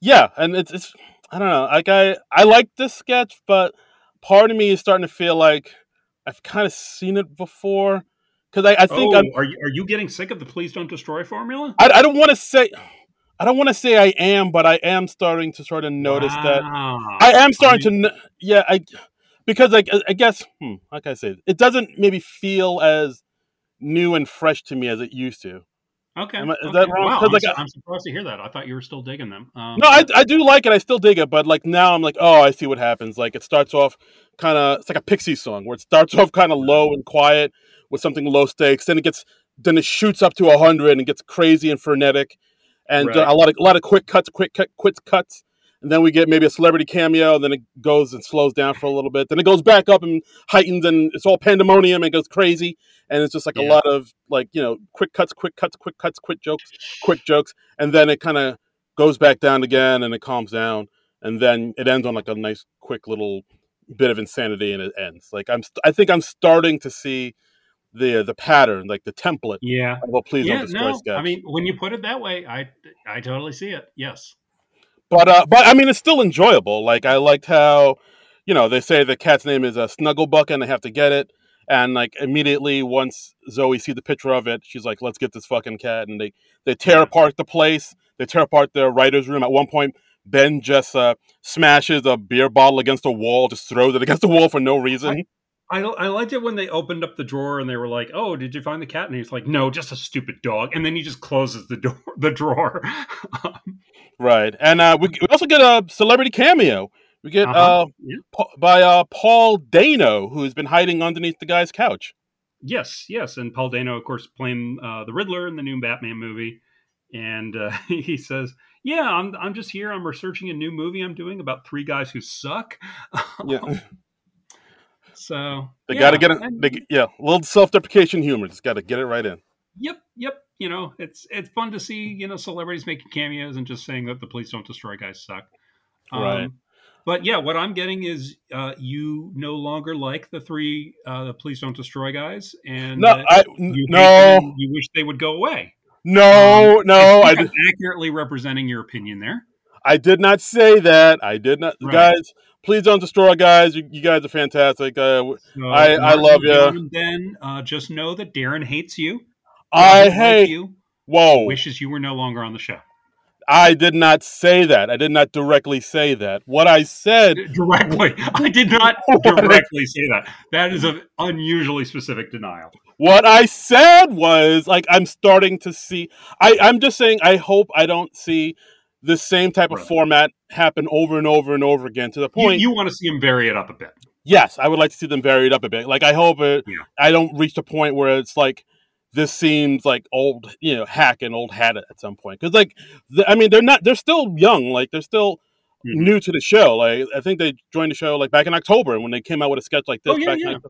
Yeah, and it's... I don't know. Like I like this sketch, but part of me is starting to feel like I've kind of seen it before. Because I think are you getting sick of the Please Don't Destroy formula? I don't want to say I am, but I am starting to sort of notice that I am starting to. Yeah, I guess. How can I say it? It doesn't maybe feel as new and fresh to me as it used to. Okay. Is that wrong? Wow, I'm surprised to hear that. I thought you were still digging them. No, I do like it. I still dig it. But like now I'm like, oh, I see what happens. Like it starts off kind of, it's like a Pixie song where it starts off kind of low and quiet with something low stakes. Then it shoots up to 100 and gets crazy and frenetic. And a lot of quick cuts. And then we get maybe a celebrity cameo. And then it goes and slows down for a little bit. Then it goes back up and heightens, and it's all pandemonium and it goes crazy. And it's just like a lot of like, you know, quick cuts, quick jokes. And then it kind of goes back down again and it calms down. And then it ends on like a nice quick little bit of insanity and it ends. Like I think I'm starting to see the pattern, like the template. Yeah. Well, please don't destroy sketch. I mean, when you put it that way, I totally see it. Yes. But I mean, it's still enjoyable. Like I liked how, you know, they say the cat's name is a Snugglebuck and they have to get it. And like immediately once Zoe sees the picture of it, she's like, let's get this fucking cat. And they tear apart the place. They tear apart their writer's room. At one point, Ben just smashes a beer bottle against a wall, just throws it against the wall for no reason. I liked it when they opened up the drawer and they were like, oh, did you find the cat? And he's like, no, just a stupid dog. And then he just closes the drawer. Right. And we also get a celebrity cameo. We get by Paul Dano, who's been hiding underneath the guy's couch. Yes. And Paul Dano, of course, playing the Riddler in the new Batman movie. And he says, yeah, I'm just here. I'm researching a new movie I'm doing about three guys who suck. Yeah. So they got to get it. A little self-deprecation humor. Just got to get it right in. Yep. You know, it's fun to see, you know, celebrities making cameos and just saying that the Police Don't Destroy guys suck. Right. But yeah, what I'm getting is you no longer like the three Please Don't Destroy guys, and you wish they would go away. No, I didn't accurately representing your opinion there. I did not say that. I did not, guys. Please Don't Destroy guys. You guys are fantastic. I love you. Then just know that Darren hates you. I hate you. Whoa! Wishes you were no longer on the show. I did not say that. I did not directly say that. What I said... Directly. I did not directly say that. That is an unusually specific denial. What I said was, like, I'm starting to see... I'm just saying I hope I don't see this same type of format happen over and over and over again to the point... You want to see them vary it up a bit. Yes, I would like to see them vary it up a bit. Like, I hope it... Yeah. I don't reach the point where it's like, this seems like old, you know, hack and old hat at some point. Because, like, I mean, they're not... They're still young. Like, they're still... Mm-hmm. New to the show. Like, I think they joined the show like back in October when they came out with a sketch like this. I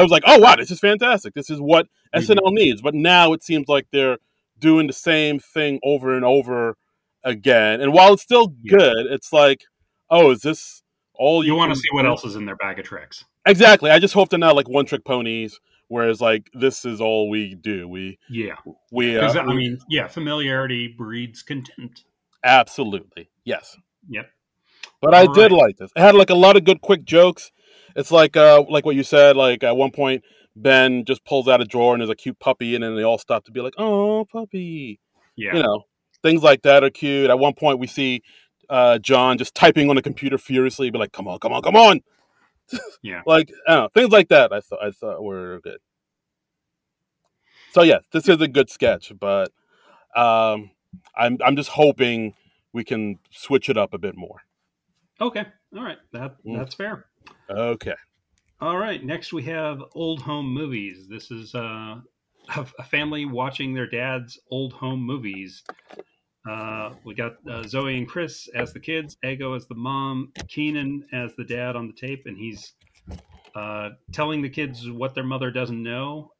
was like, oh wow, this is fantastic. This is what SNL needs. But now it seems like they're doing the same thing over and over again. And while it's still good, it's like, oh, is this all you want to see? What else is in their bag of tricks? Exactly. I just hope they're not like one trick ponies. Whereas, like, this is all we do. Familiarity breeds contempt. Absolutely. Yes. Yep. But I did like this. It had like a lot of good quick jokes. It's like what you said, like at one point Ben just pulls out a drawer and there's a cute puppy, and then they all stop to be like, oh, puppy. Yeah. You know, things like that are cute. At one point we see John just typing on the computer furiously, be like, come on, come on, come on. Yeah. Like, I don't know, things like that I thought were good. So yeah, this is a good sketch, but I'm just hoping we can switch it up a bit more. Okay. All right. That's fair. Okay. All right. Next we have Old Home Movies. This is a family watching their dad's old home movies. We got Zoe and Chris as the kids, Ego as the mom, Kenan as the dad on the tape. And he's telling the kids what their mother doesn't know.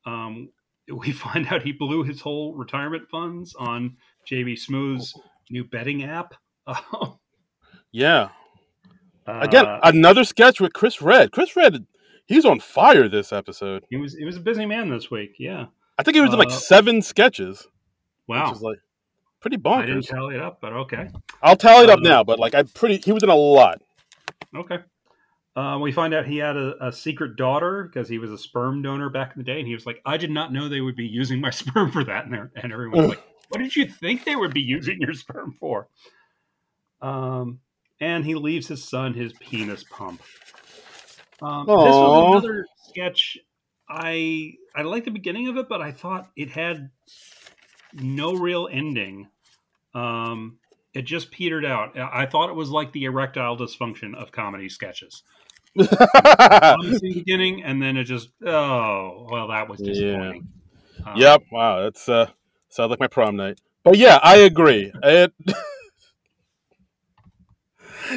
We find out he blew his whole retirement funds on JB Smooth's new betting app. Yeah. Again, another sketch with Chris Redd. Chris Redd, he's on fire this episode. He was a busy man this week. Yeah. I think he was in like 7 sketches. Wow. Which is like pretty bonkers. I didn't tally it up, but okay. I'll tally it up now, but like he was in a lot. Okay. We find out he had a secret daughter because he was a sperm donor back in the day, and he was like, I did not know they would be using my sperm for that. And everyone's like, what did you think they would be using your sperm for? And he leaves his son his penis pump. This was another sketch. I liked the beginning of it, but I thought it had no real ending. It just petered out. I thought it was like the erectile dysfunction of comedy sketches. Obviously, beginning, and then it just, that was disappointing. Yeah. Wow. That's... sounds like my prom night. But yeah, I agree.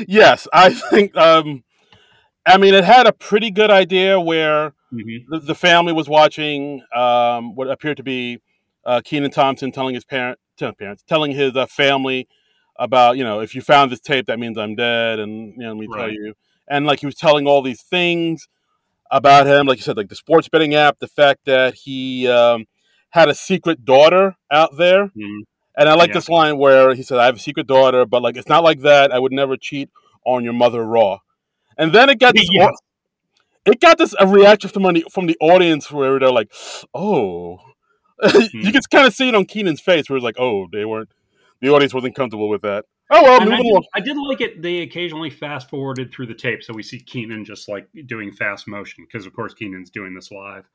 Yes, I think... it had a pretty good idea where the family was watching what appeared to be Kenan Thompson telling his family about, you know, if you found this tape, that means I'm dead, and, you know, let me tell you. And, like, he was telling all these things about him, like you said, like the sports betting app, the fact that he... had a secret daughter out there. Mm-hmm. And I like this line where he said, I have a secret daughter, but like, it's not like that. I would never cheat on your mother raw. And then it got this, a reaction from the audience where they're like, oh, you can kind of see it on Kenan's face where it's like, oh, the audience wasn't comfortable with that. Oh, well, I did like it. They occasionally fast forwarded through the tape. So we see Kenan just like doing fast motion. Cause of course, Kenan's doing this live.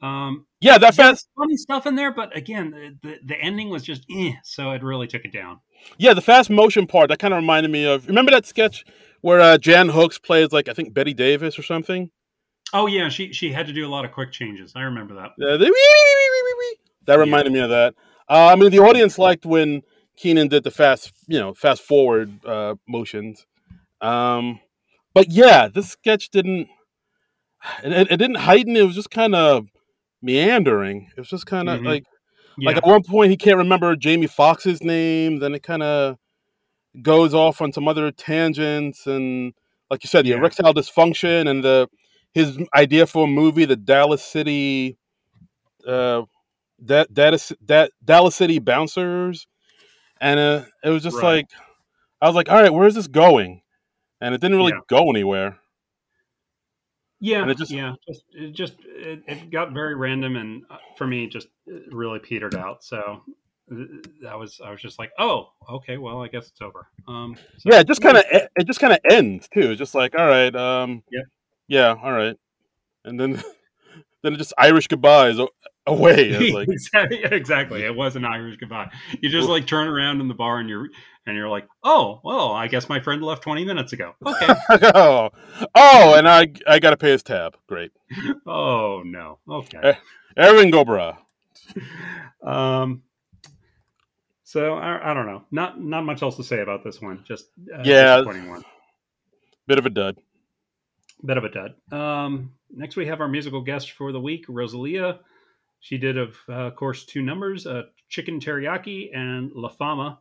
That's funny stuff in there, but again, the ending was just so it really took it down. Yeah, the fast motion part, that kind of reminded me of, remember that sketch where Jan Hooks plays like, I think, Betty Davis or something? Oh yeah, she had to do a lot of quick changes. I remember that. That reminded me of that. The audience liked when Kenan did the fast forward motions. But yeah, this sketch didn't... It didn't heighten. It was just kind of meandering. It was just kind of like at one point he can't remember Jamie Foxx's name. Then it kind of goes off on some other tangents, and like you said, the erectile dysfunction and his idea for a movie, the Dallas City, Dallas City Bouncers, and it was just like, I was like, all right, where is this going? And it didn't really go anywhere. Yeah, and it got very random, and for me, just really petered out. So I was just like, oh, okay, well, I guess it's over. It just kind of ends too. It's just like, all right, all right, and then the Irish goodbyes away. I was like, exactly. It was an Irish goodbye. You just like turn around in the bar and you're like, oh, well, I guess my friend left 20 minutes ago. Okay. oh, and I got to pay his tab. Great. Oh, no. Okay. Erin Gobra. So I don't know. Not much else to say about this one. Just disappointing one. Bit of a dud. Next we have our musical guest for the week, Rosalia. She did, of course, two numbers, Chicken Teriyaki and La Fama.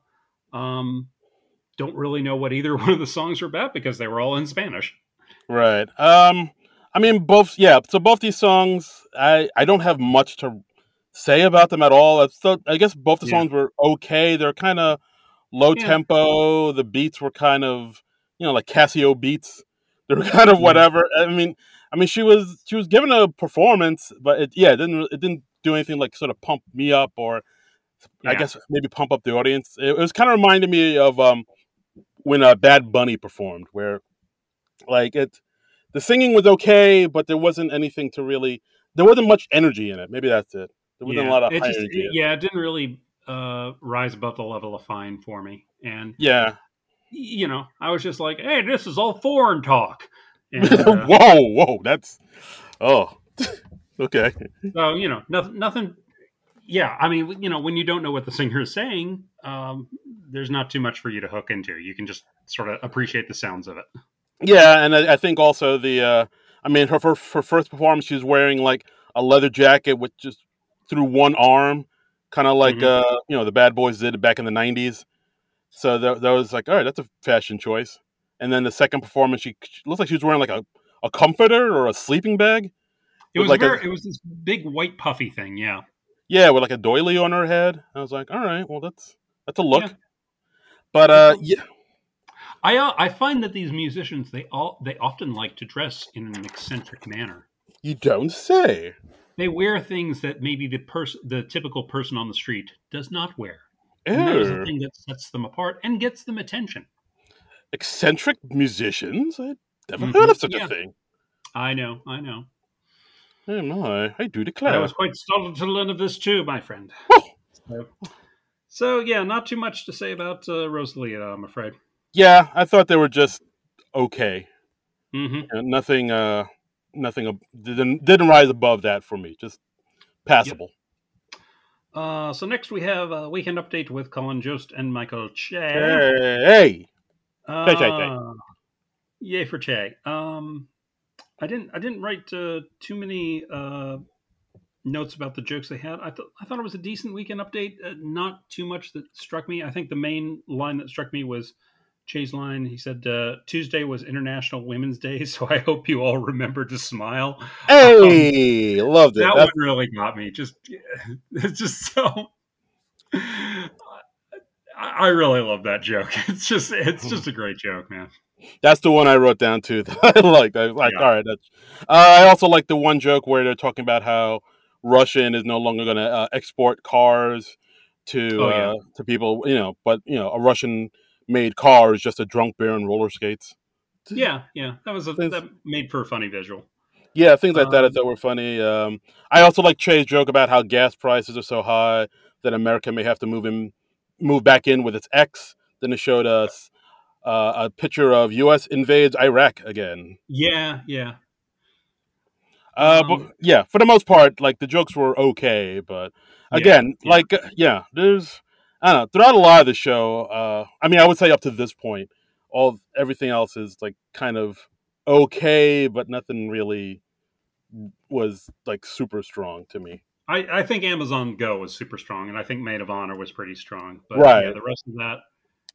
Don't really know what either one of the songs were about because they were all in Spanish. Right. I mean, both. Yeah. So both these songs, I don't have much to say about them at all. So I guess both the songs were okay. They're kind of low tempo. The beats were kind of, like Casio beats. They were kind of whatever. I mean, she was given a performance, but it didn't do anything like sort of pump me up or I guess maybe pump up the audience. It was kind of reminded me of when Bad Bunny performed, where like the singing was okay, but there wasn't anything to really. There wasn't much energy in it. Maybe that's it. There wasn't a lot of high energy. It didn't really rise above the level of fine for me. And I was just like, hey, this is all foreign talk. And, whoa, that's okay. So nothing. Yeah, I mean, when you don't know what the singer is saying, there's not too much for you to hook into. You can just sort of appreciate the sounds of it. Yeah, and I think also the, her first performance, she was wearing like a leather jacket with just through one arm, kind of like the Bad Boys did back in the '90s. So that was like, all right, that's a fashion choice. And then the second performance, she looks like she was wearing like a comforter or a sleeping bag. It was like it was this big white puffy thing, yeah. Yeah, with like a doily on her head. I was like, all right, well, that's a look. Yeah. But I find that these musicians they often like to dress in an eccentric manner. You don't say. They wear things that maybe the typical person on the street does not wear. And that is the thing that sets them apart and gets them attention. Eccentric musicians? I never heard of such a thing. I know. Oh my, I do declare. I was quite startled to learn of this too, my friend. Oh. So yeah, not too much to say about Rosalia, I'm afraid. Yeah, I thought they were just okay. Mm-hmm. Nothing, didn't rise above that for me. Just passable. Yep. So next we have a Weekend Update with Colin Jost and Michael Che. Hey. Yay for Che. I didn't write too many notes about the jokes they had. I thought it was a decent Weekend Update. Not too much that struck me. I think the main line that struck me was Che's line. He said, Tuesday was International Women's Day, so I hope you all remember to smile. Hey, loved it. That one really got me. It's just so... I really love that joke. It's just a great joke, man. That's the one I wrote down too. That I liked. I was like, all right. I also like the one joke where they're talking about how Russian is no longer going to export cars to people, but a Russian-made car is just a drunk bear and roller skates. Yeah, that made for a funny visual. Yeah, things like that I thought were funny. I also like Che's joke about how gas prices are so high that America may have to move back in with its ex. Then it showed us a picture of U.S. invades Iraq again. Yeah. But yeah, for the most part, like the jokes were okay, but again, there's I don't know throughout a lot of the show. I mean, I would say up to this point, everything else is like kind of okay, but nothing really was like super strong to me. I think Amazon Go was super strong, and I think Maid of Honor was pretty strong. But yeah, the rest of that,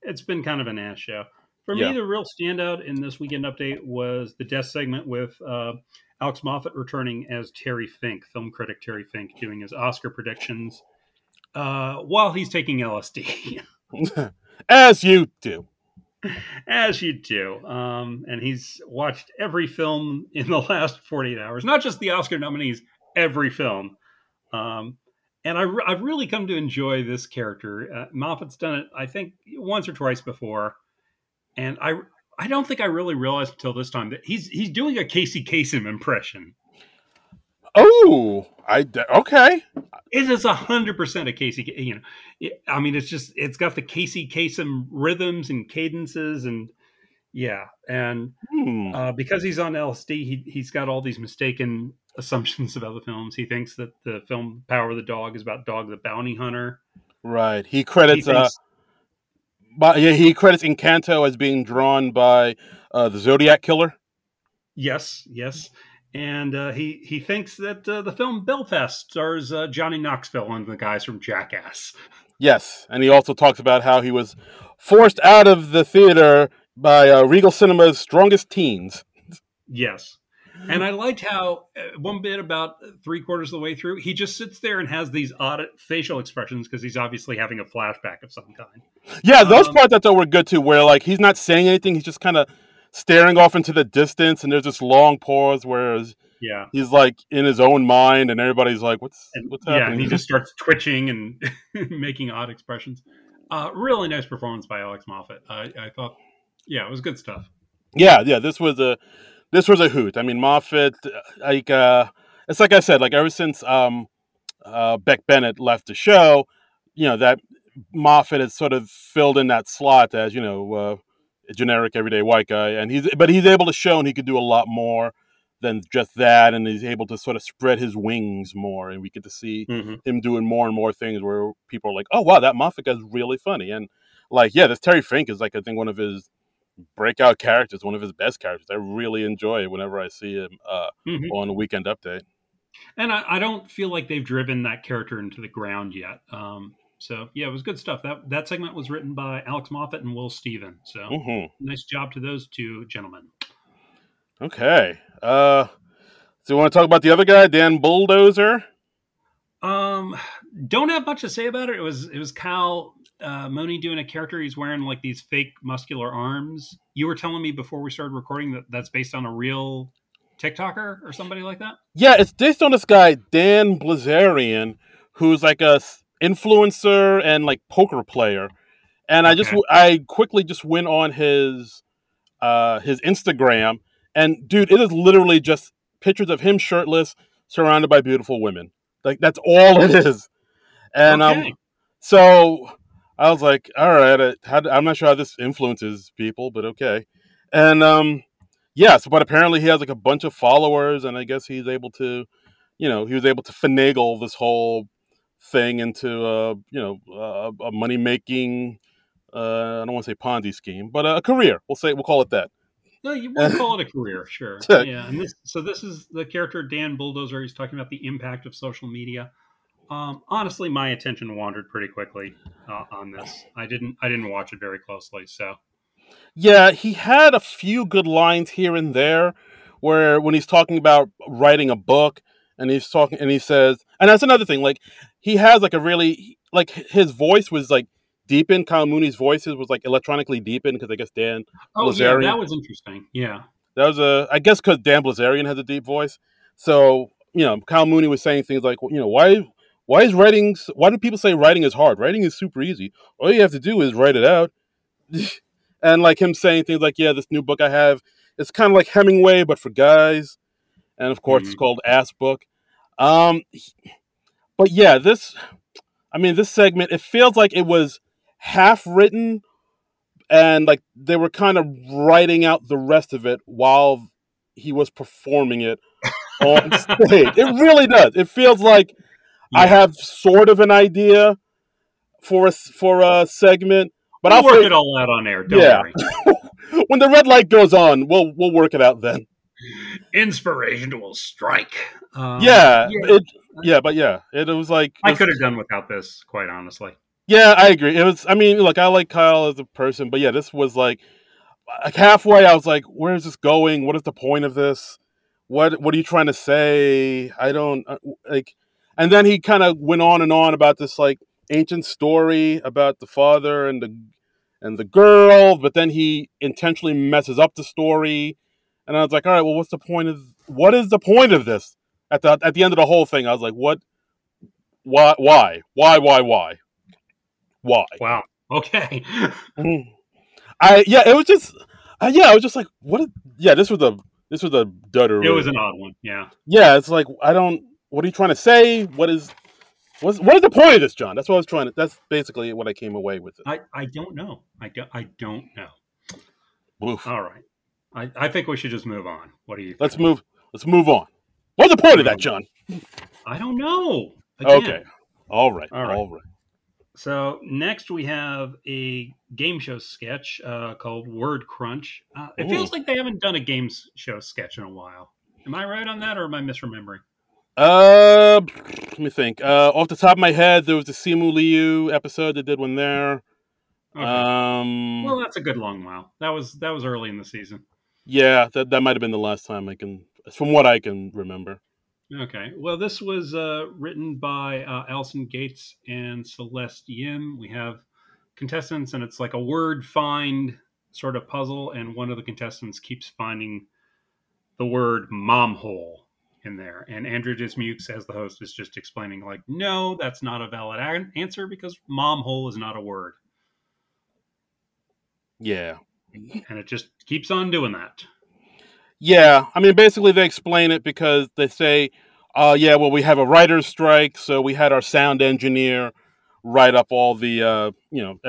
it's been kind of an ass show. For me, the real standout in this Weekend Update was the death segment with Alex Moffat returning as Terry Fink, film critic Terry Fink, doing his Oscar predictions while he's taking LSD. As you do. And he's watched every film in the last 48 hours, not just the Oscar nominees, every film. And I've really come to enjoy this character. Moffat's done it, I think, once or twice before. And I don't think I really realized until this time that he's doing a Casey Kasem impression. Oh, okay. It is 100% a Casey. You know, I mean, it's just, it's got the Casey Kasem rhythms and cadences, and yeah, and because he's on LSD, he's got all these mistaken assumptions about the films. He thinks that the film Power of the Dog is about Dog the Bounty Hunter. Right. He credits. He credits Encanto as being drawn by the Zodiac Killer. Yes. And he thinks that the film Belfast stars Johnny Knoxville and the guys from Jackass. Yes, and he also talks about how he was forced out of the theater by Regal Cinema's Strongest Teens. Yes, and I liked how one bit about three-quarters of the way through, he just sits there and has these odd facial expressions because he's obviously having a flashback of some kind. Yeah, those parts I thought were good, too, where like he's not saying anything, he's just kind of staring off into the distance, and there's this long pause where he's like in his own mind, and everybody's like, what's happening? Yeah, and he just starts twitching and making odd expressions. Really nice performance by Alex Moffat. I thought, it was good stuff. Yeah, this was a hoot. I mean, Moffat, like, it's like I said, like ever since Beck Bennett left the show, you know, that Moffat has sort of filled in that slot as, you know, generic everyday white guy, and he's able to show, and he could do a lot more than just that, and he's able to sort of spread his wings more, and we get to see him doing more and more things where people are like, oh wow, that Moffat guy's really funny. And like, yeah, this Terry Fink is like, I think, one of his breakout characters, one of his best characters. I really enjoy it whenever I see him on a Weekend Update, and I don't feel like they've driven that character into the ground yet. So, yeah, it was good stuff. That segment was written by Alex Moffat and Will Steven. So, nice job to those two gentlemen. Okay. So you want to talk about the other guy, Dan Bulldozer? Don't have much to say about it. It was Kyle Mooney doing a character. He's wearing, like, these fake muscular arms. You were telling me before we started recording that that's based on a real TikToker or somebody like that? Yeah, it's based on this guy, Dan Bilzerian, who's like a influencer and like poker player, and I quickly just went on his Instagram, and dude, it is literally just pictures of him shirtless surrounded by beautiful women. Like, that's all it is. And so I was like, all right, I'm not sure how this influences people, but okay. And but apparently he has like a bunch of followers, and I guess he's able to, you know, he was able to finagle this whole thing into a money making, I don't want to say Ponzi scheme, but a career. We'll call it that. No, you will call it a career, sure. Yeah, and this is the character Dan Bulldozer. He's talking about the impact of social media. Honestly, my attention wandered pretty quickly on this. I didn't watch it very closely. So yeah, he had a few good lines here and there, where when he's talking about writing a book. And he's talking, and he says, and that's another thing. Like, he has like a really, like, his voice was like deepened. Kyle Mooney's voice was like electronically deepened because I guess Dan Bilzerian. Yeah, that was interesting. Yeah, that was I guess because Dan Bilzerian has a deep voice. So, you know, Kyle Mooney was saying things like, well, you know, why do people say writing is hard? Writing is super easy. All you have to do is write it out. And like him saying things like, yeah, this new book I have, it's kind of like Hemingway but for guys. And of course, it's called Ass Book. But yeah, this segment, it feels like it was half written, and like they were kind of writing out the rest of it while he was performing it on stage. It really does. It feels like I have sort of an idea for a segment, but I'll work it all out on air. Don't worry. When the red light goes on, we'll work it out then. Inspiration will strike. It was like I could have done without this, quite honestly. Yeah, I agree. It was. I mean, look, I like Kyle as a person, but yeah, this was like halfway. I was like, "Where is this going? What is the point of this? What are you trying to say? I don't like." And then he kind of went on about this like ancient story about the father and the girl, but then he intentionally messes up the story. And I was like, all right, well, what is the point of this? At the end of the whole thing, I was like, what? Why? Wow. Okay. It was just, I was just like, what? This was a dudder. It was an odd one. Yeah. Yeah. It's like, what are you trying to say? What is, What is the point of this, John? That's what I was trying to. That's basically what I came away with. It. I don't know. I don't know. Oof. All right. I think we should just move on. What do you think? Let's move on. What's the point of that, John? I don't know. Again. Okay. All right. So next we have a game show sketch called Word Crunch. It feels like they haven't done a game show sketch in a while. Am I right on that, or am I misremembering? Let me think. Off the top of my head, there was the Simu Liu episode they did one there. Okay. Well, that's a good long while. That was early in the season. Yeah, that might have been the last time from what I can remember. Okay. Well, this was written by Alison Gates and Celeste Yim. We have contestants, and it's like a word find sort of puzzle, and one of the contestants keeps finding the word mom hole in there. And Andrew Dismukes, as the host, is just explaining, like, no, that's not a valid answer because mom hole is not a word. Yeah. And it just keeps on doing that. Yeah, I mean, basically they explain it because they say, we have a writer's strike, so we had our sound engineer write up all the,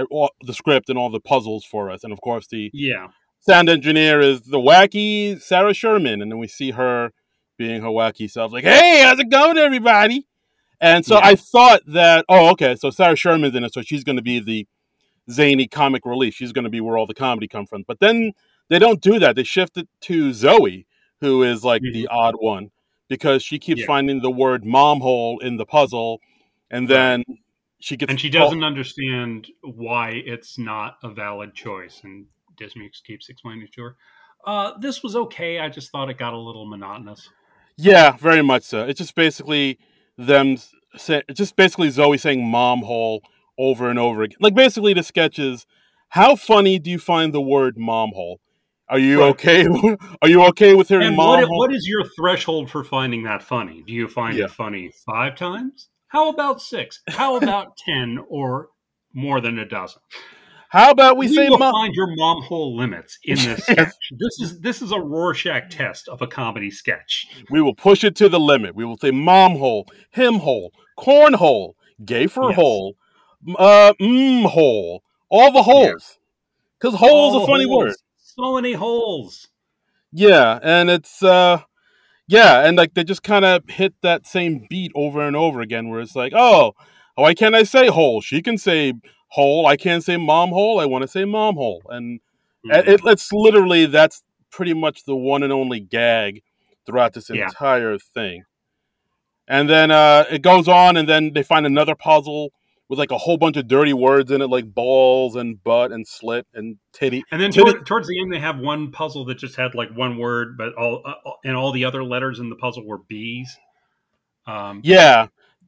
all the script and all the puzzles for us. And, of course, the sound engineer is the wacky Sarah Sherman. And then we see her being her wacky self, like, hey, how's it going, everybody? And so I thought that, so Sarah Sherman's in it, so she's going to be the zany comic relief. She's going to be where all the comedy comes from. But then... they don't do that. They shift it to Zoe, who is like the odd one, because she keeps finding the word mom hole in the puzzle, and then she gets... and she doesn't understand why it's not a valid choice, and Dismukes keeps explaining to her. This was okay. I just thought it got a little monotonous. Yeah, very much so. It's just basically Zoe saying mom hole over and over again. Like, basically the sketch is, how funny do you find the word mom hole? Are you okay? Are you okay with hearing mom? What is your threshold for finding that funny? Do you find it funny 5 times? How about 6? How about 10 or more than a dozen? How about we say find your mom hole limits in this sketch? This is a Rorschach test of a comedy sketch. We will push it to the limit. We will say mom hole, him hole, corn hole, gayfer hole, hole. All the holes. Because hole's a funny word. So many holes. Yeah, and it's, and like they just kind of hit that same beat over and over again where it's like, oh, why can't I say hole? She can say hole. I can't say mom hole. I want to say mom hole. And that's pretty much the one and only gag throughout this entire thing. And then it goes on, and then they find another puzzle with like a whole bunch of dirty words in it, like balls and butt and slit and titty. And then towards the end, they have one puzzle that just had like one word, but all the other letters in the puzzle were B's. There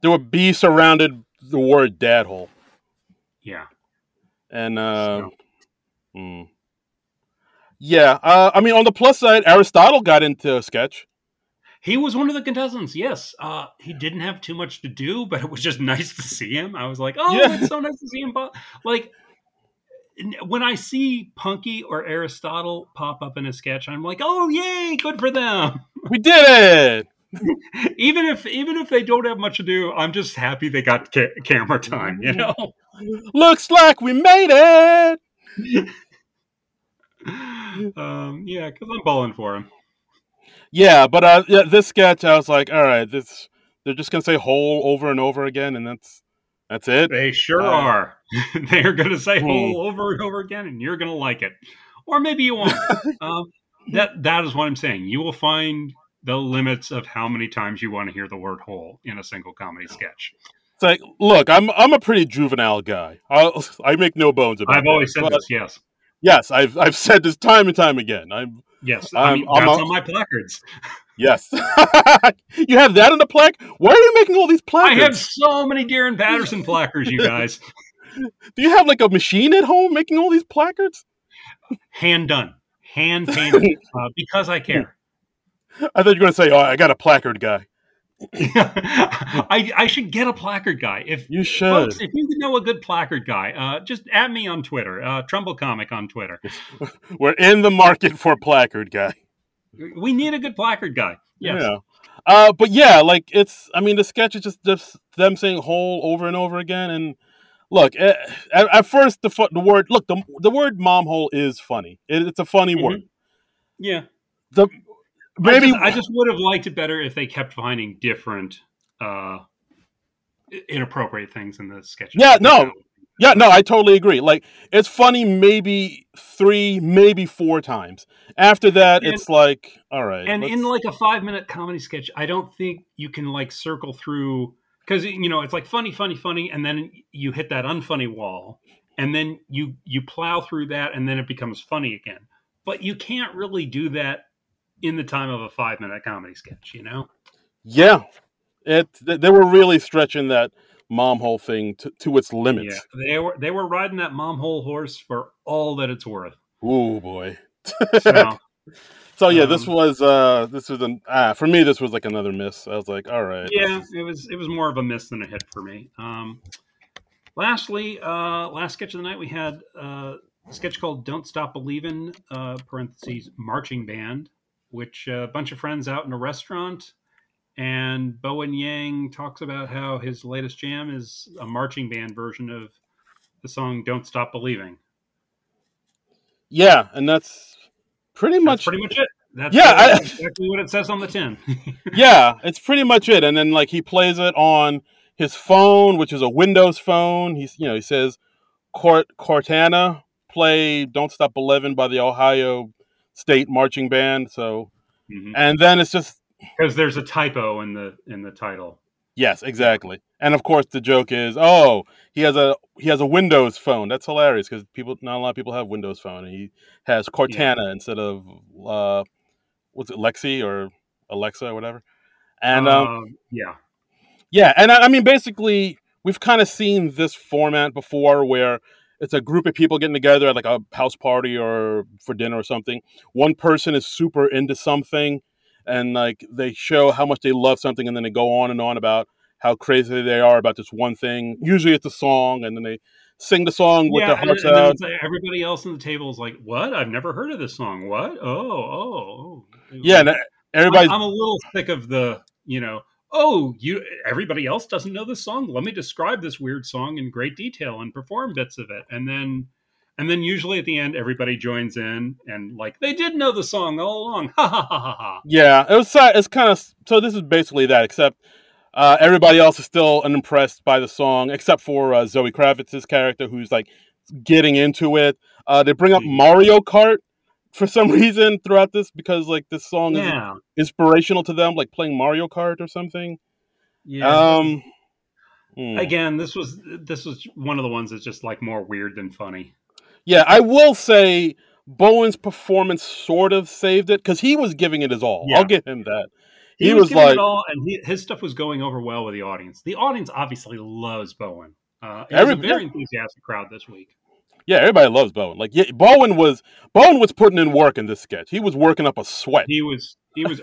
were B surrounded the word dad hole. Yeah. And I mean, on the plus side, Aristotle got into a sketch. He was one of the contestants, yes. He didn't have too much to do, but it was just nice to see him. I was like, it's so nice to see him. Like, when I see Punky or Aristotle pop up in a sketch, I'm like, oh, yay, good for them. We did it! even if they don't have much to do, I'm just happy they got camera time, you know? Looks like we made it! Because I'm balling for him. Yeah, but this sketch, I was like, all right, they're just going to say hole over and over again, and that's it? They sure are. They're going to say hole over and over again, and you're going to like it. Or maybe you won't. That is what I'm saying. You will find the limits of how many times you want to hear the word hole in a single comedy sketch. It's like, look, I'm a pretty juvenile guy. I make no bones about it. I've always said this, yes. Yes, I've said this time and time again. Yes, that's on my placards. Yes. You have that on the plaque? Why are you making all these placards? I have so many Darren Patterson placards, you guys. Do you have like a machine at home making all these placards? Hand done. Hand painted. Because I care. I thought you were going to say, I got a placard guy. I should get a placard guy. You should. Folks, if you know a good placard guy, just at me on Twitter, Trumbull Comic on Twitter. We're in the market for placard guy. We need a good placard guy. Yes. Yeah. But yeah, like, it's, I mean, the sketch is just them saying hole over and over again. And look, at first, the word, look, the word mom hole is funny. It's a funny word. Yeah. I just would have liked it better if they kept finding different inappropriate things in the sketch. Yeah, no, I totally agree. Like, it's funny maybe 3, maybe 4 times. After that, it's like, all right. And in like a 5-minute comedy sketch, I don't think you can like circle through, because, you know, it's like funny, funny, funny. And then you hit that unfunny wall, and then you plow through that, and then it becomes funny again. But you can't really do that in the time of a 5-minute comedy sketch, you know? Yeah. They were really stretching that mom hole thing to its limits. Yeah, they were riding that mom hole horse for all that it's worth. Oh boy. So yeah, this was like another miss. I was like, all right. Yeah, it was more of a miss than a hit for me. Lastly, last sketch of the night, we had a sketch called Don't Stop Believin', parentheses, marching band, which a bunch of friends out in a restaurant. And Bowen Yang talks about how his latest jam is a marching band version of the song "Don't Stop Believing." Yeah, and that's pretty much it. That's exactly what it says on the tin. Yeah, it's pretty much it. And then like he plays it on his phone, which is a Windows phone. He says, "Cortana, play Don't Stop Believing by the Ohio State Marching Band." So, And then it's just. Because there's a typo in the title. Yes, exactly. And of course, the joke is, oh, he has a Windows phone. That's hilarious because not a lot of people have Windows phone. And he has Cortana instead of Lexi or Alexa or whatever. And and I mean, basically, we've kind of seen this format before, where it's a group of people getting together at like a house party or for dinner or something. One person is super into something. And like they show how much they love something, and then they go on and on about how crazy they are about this one thing. Usually it's a song, and then they sing the song with their hearts out. Like everybody else on the table is like, "What? I've never heard of this song. What? Oh." Yeah, and everybody's. I'm a little sick of the, you know. Oh, you! Everybody else doesn't know this song. Let me describe this weird song in great detail and perform bits of it, and then usually at the end, everybody joins in and like they did know the song all along. Ha ha ha ha ha. Yeah, it's kind of so. This is basically that, except everybody else is still unimpressed by the song, except for Zoe Kravitz's character, who's like getting into it. They bring up Mario Kart for some reason throughout this because like this song is inspirational to them, like playing Mario Kart or something. Yeah. Again, this was one of the ones that's just like more weird than funny. Yeah, I will say Bowen's performance sort of saved it because he was giving it his all. Yeah. I'll give him that. He was giving it all, and his stuff was going over well with the audience. The audience obviously loves Bowen. It was a very enthusiastic crowd this week. Yeah, everybody loves Bowen. Like, Bowen was putting in work in this sketch. He was working up a sweat. He was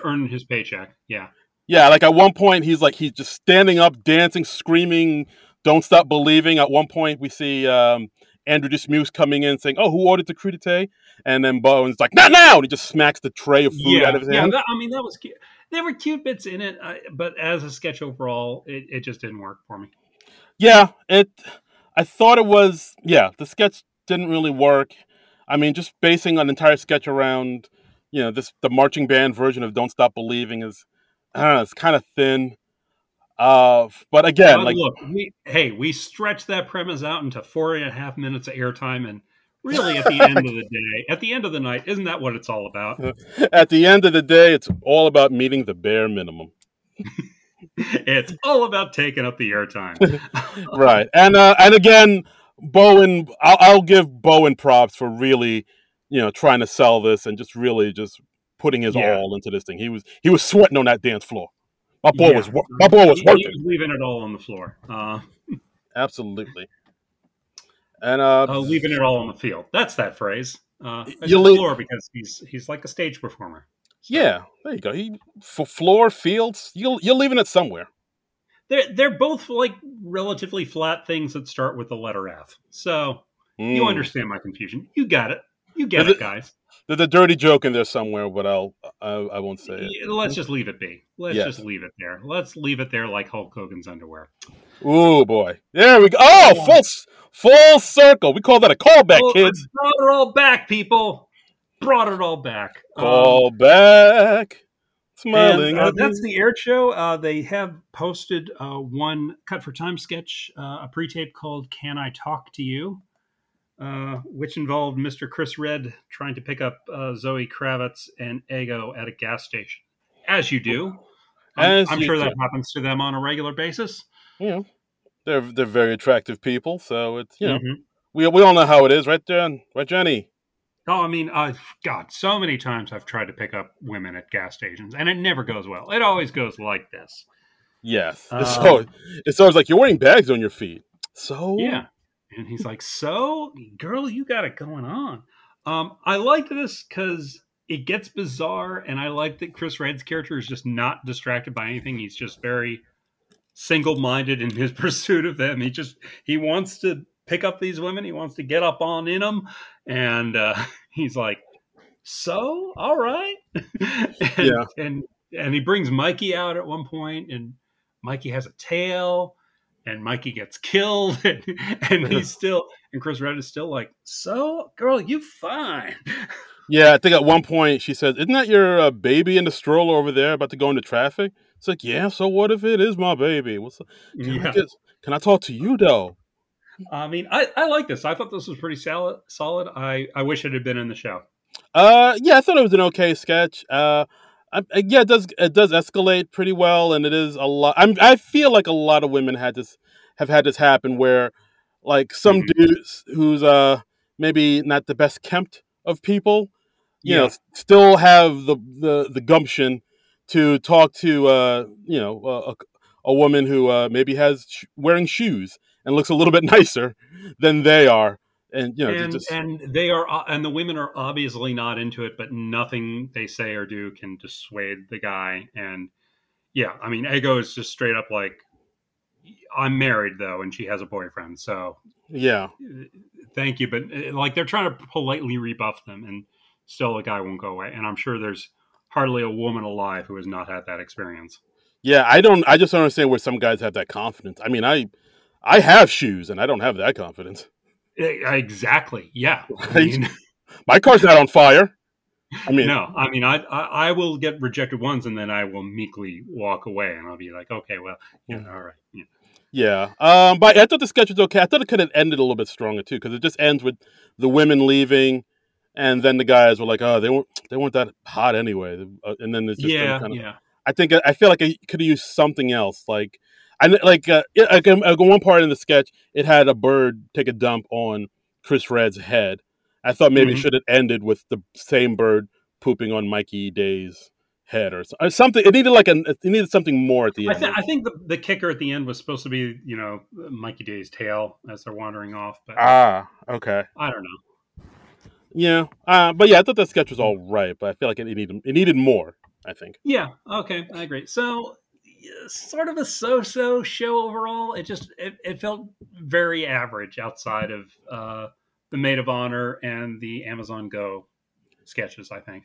earning his paycheck. Yeah. Yeah, like at one point he's just standing up, dancing, screaming, "Don't Stop Believing." At one point we see Andrew Dismukes coming in saying, "Oh, who ordered the crudité?" And then Bowen's like, "Not now!" And he just smacks the tray of food out of his hand. Yeah, I mean, that was cute. There were cute bits in it, but as a sketch overall, it just didn't work for me. Yeah, the sketch didn't really work. I mean, just basing an entire sketch around, you know, the marching band version of Don't Stop Believing is, I don't know, it's kind of thin. But again, we stretched that premise out into 4.5 minutes of airtime, and really at the end of the day, at the end of the night, isn't that what it's all about? At the end of the day, it's all about meeting the bare minimum. It's all about taking up the airtime. Right. And again, Bowen, I'll give Bowen props for really, you know, trying to sell this and just really just putting his all into this thing. He was sweating on that dance floor. My boy was working. He was leaving it all on the floor. Absolutely. And leaving it all on the field. That's that phrase. Floor, because he's like a stage performer. So. Yeah, there you go. For floor, fields, you're leaving it somewhere. They're both like relatively flat things that start with the letter F. So you understand my confusion. You got it. You get it, guys. There's a dirty joke in there somewhere, but I won't say it. Let's just leave it be. Let's just leave it there. Let's leave it there, like Hulk Hogan's underwear. Ooh boy, there we go. Oh, full circle. We call that a callback, kids. Brought it all back, people. Brought it all back. Call back. Smiling. And that's the air show. They have posted one cut for time sketch, a pre-tape called "Can I Talk to You," which involved Mr. Chris Redd trying to pick up Zoe Kravitz and Ego at a gas station, as you do. I'm sure that happens to them on a regular basis. You know, they're very attractive people, so it's you know we all know how it is, right, Dan? Right, Jenny? Oh, I mean, God, so many times I've tried to pick up women at gas stations, and it never goes well. It always goes like this. Yes. It's always like, you're wearing bags on your feet. So? Yeah. And he's like, so? Girl, you got it going on. I liked this because it gets bizarre, and I like that Chris Redd's character is just not distracted by anything. He's just very single-minded in his pursuit of them. He wants to pick up these women. He wants to get up on in them. And he's like, so, all right. And he brings Mikey out at one point, and Mikey has a tail, and Mikey gets killed. And and Chris Redd is still like, so, girl, you fine. Yeah, I think at one point she says, isn't that your baby in the stroller over there about to go into traffic? It's like, yeah, so what if it is my baby? Can I talk to you, though? I mean, I like this. I thought this was pretty solid. I wish it had been in the show. I thought it was an okay sketch. It does escalate pretty well, and it is a lot. I feel like a lot of women have had this happen where, like, some dudes who's maybe not the best kempt of people, you know, still have the gumption to talk to a woman who maybe has wearing shoes and looks a little bit nicer than they are, and the women are obviously not into it, but nothing they say or do can dissuade the guy. And yeah, I mean, Ego is just straight up like, I'm married though, and she has a boyfriend, so yeah, thank you, but like they're trying to politely rebuff them, and still the guy won't go away. And I'm sure there's hardly a woman alive who has not had that experience. Yeah, I just don't understand where some guys have that confidence. I mean, I have shoes, and I don't have that confidence. Exactly. Yeah. I mean, my car's not on fire. I mean, no. I mean, I will get rejected once, and then I will meekly walk away, and I'll be like, okay, well, all right. Yeah. But I thought the sketch was okay. I thought it could have ended a little bit stronger too, because it just ends with the women leaving, and then the guys were like, oh, they weren't that hot anyway, and then it's just kind of. Yeah. I feel like I could have used something else, like. And one part in the sketch, it had a bird take a dump on Chris Redd's head. I thought maybe it should have ended with the same bird pooping on Mikey Day's head or something. It needed something more at the end. I think the kicker at the end was supposed to be, you know, Mikey Day's tail as they're wandering off. But okay. I don't know. Yeah, I thought that sketch was all right, but I feel like it needed more. I think. Yeah. Okay. I agree. So. Sort of a so-so show overall. It just it felt very average outside of the Maid of Honor and the Amazon Go sketches, I think.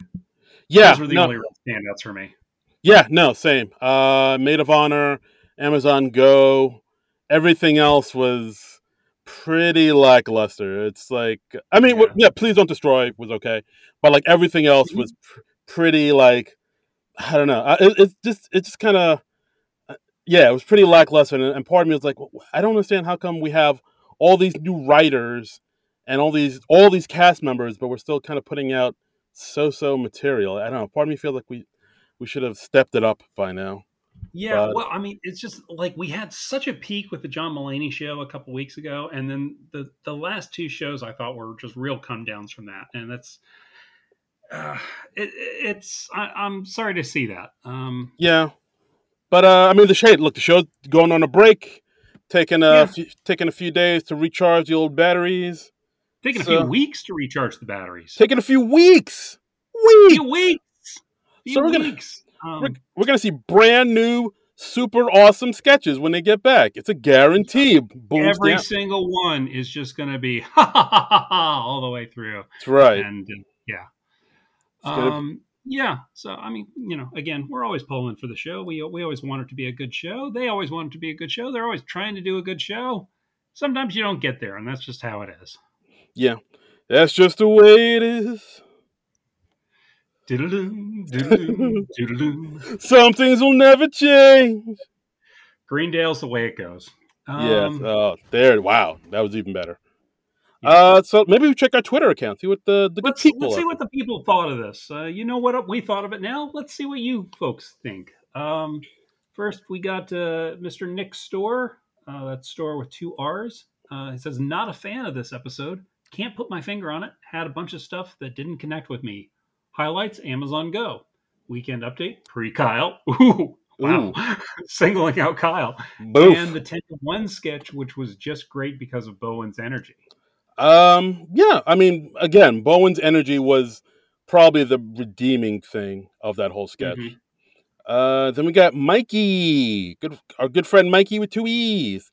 Yeah. Those were the only real standouts for me. Yeah, no, same. Maid of Honor, Amazon Go, everything else was pretty lackluster. It's like, I mean, Please Don't Destroy was okay. But like everything else was pretty like, I don't know. It's just kind of... Yeah, it was pretty lackluster, and part of me was like, well, I don't understand how come we have all these new writers and all these cast members, but we're still kind of putting out so-so material. I don't know. Part of me feels like we should have stepped it up by now. Yeah, but, well, I mean, it's just like we had such a peak with the John Mulaney show a couple weeks ago, and then the last two shows I thought were just real come-downs from that, and that's... I'm sorry to see that. Yeah. But, I mean, the show's going on a break, taking a few days to recharge the old batteries. Taking a few weeks to recharge the batteries. Taking a few weeks! We're going to see brand new, super awesome sketches when they get back. It's a guarantee. Every single one is just going to be all the way through. That's right. And, yeah. Yeah. So, I mean, you know, again, we're always pulling for the show. We always want it to be a good show. They always want it to be a good show. They're always trying to do a good show. Sometimes you don't get there, and that's just how it is. Yeah. That's just the way it is. Diddle-doom, diddle-doom, diddle-doom. Some things will never change. Greendale's the way it goes. Yes. Oh, there. Wow. That was even better. Yeah. So maybe we check our Twitter account. See what the let's see what the people thought of this. You know what we thought of it now. Let's see what you folks think. First, we got Mr. Nick Store. That's Store with two R's. He says, not a fan of this episode. Can't put my finger on it. Had a bunch of stuff that didn't connect with me. Highlights, Amazon Go. Weekend update, pre-Kyle. Ooh. Wow. Singling out Kyle. Boof. And the 10-1 sketch, which was just great because of Bowen's energy. Yeah, I mean, again, Bowen's energy was probably the redeeming thing of that whole sketch. Mm-hmm. Then we got Mikey. Our good friend Mikey with two E's.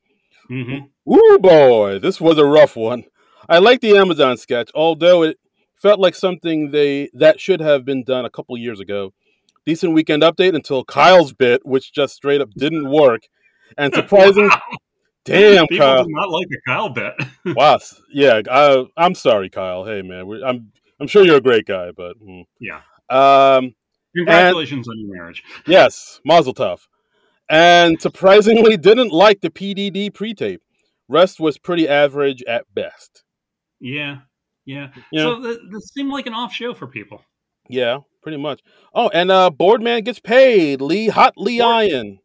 Mm-hmm. Ooh, boy, this was a rough one. I like the Amazon sketch, although it felt like something that should have been done a couple years ago. Decent weekend update until Kyle's bit, which just straight up didn't work. And surprising... Damn, people Kyle! Do not like the Kyle bit. Wow, yeah, I'm sorry, Kyle. Hey, man, I'm sure you're a great guy, but yeah. Congratulations on your marriage. Yes, mazel tov. And surprisingly, didn't like the PDD pre-tape. Rest was pretty average at best. Yeah. You know, so this seemed like an off show for people. Yeah, pretty much. Oh, and Boardman gets paid. Ian.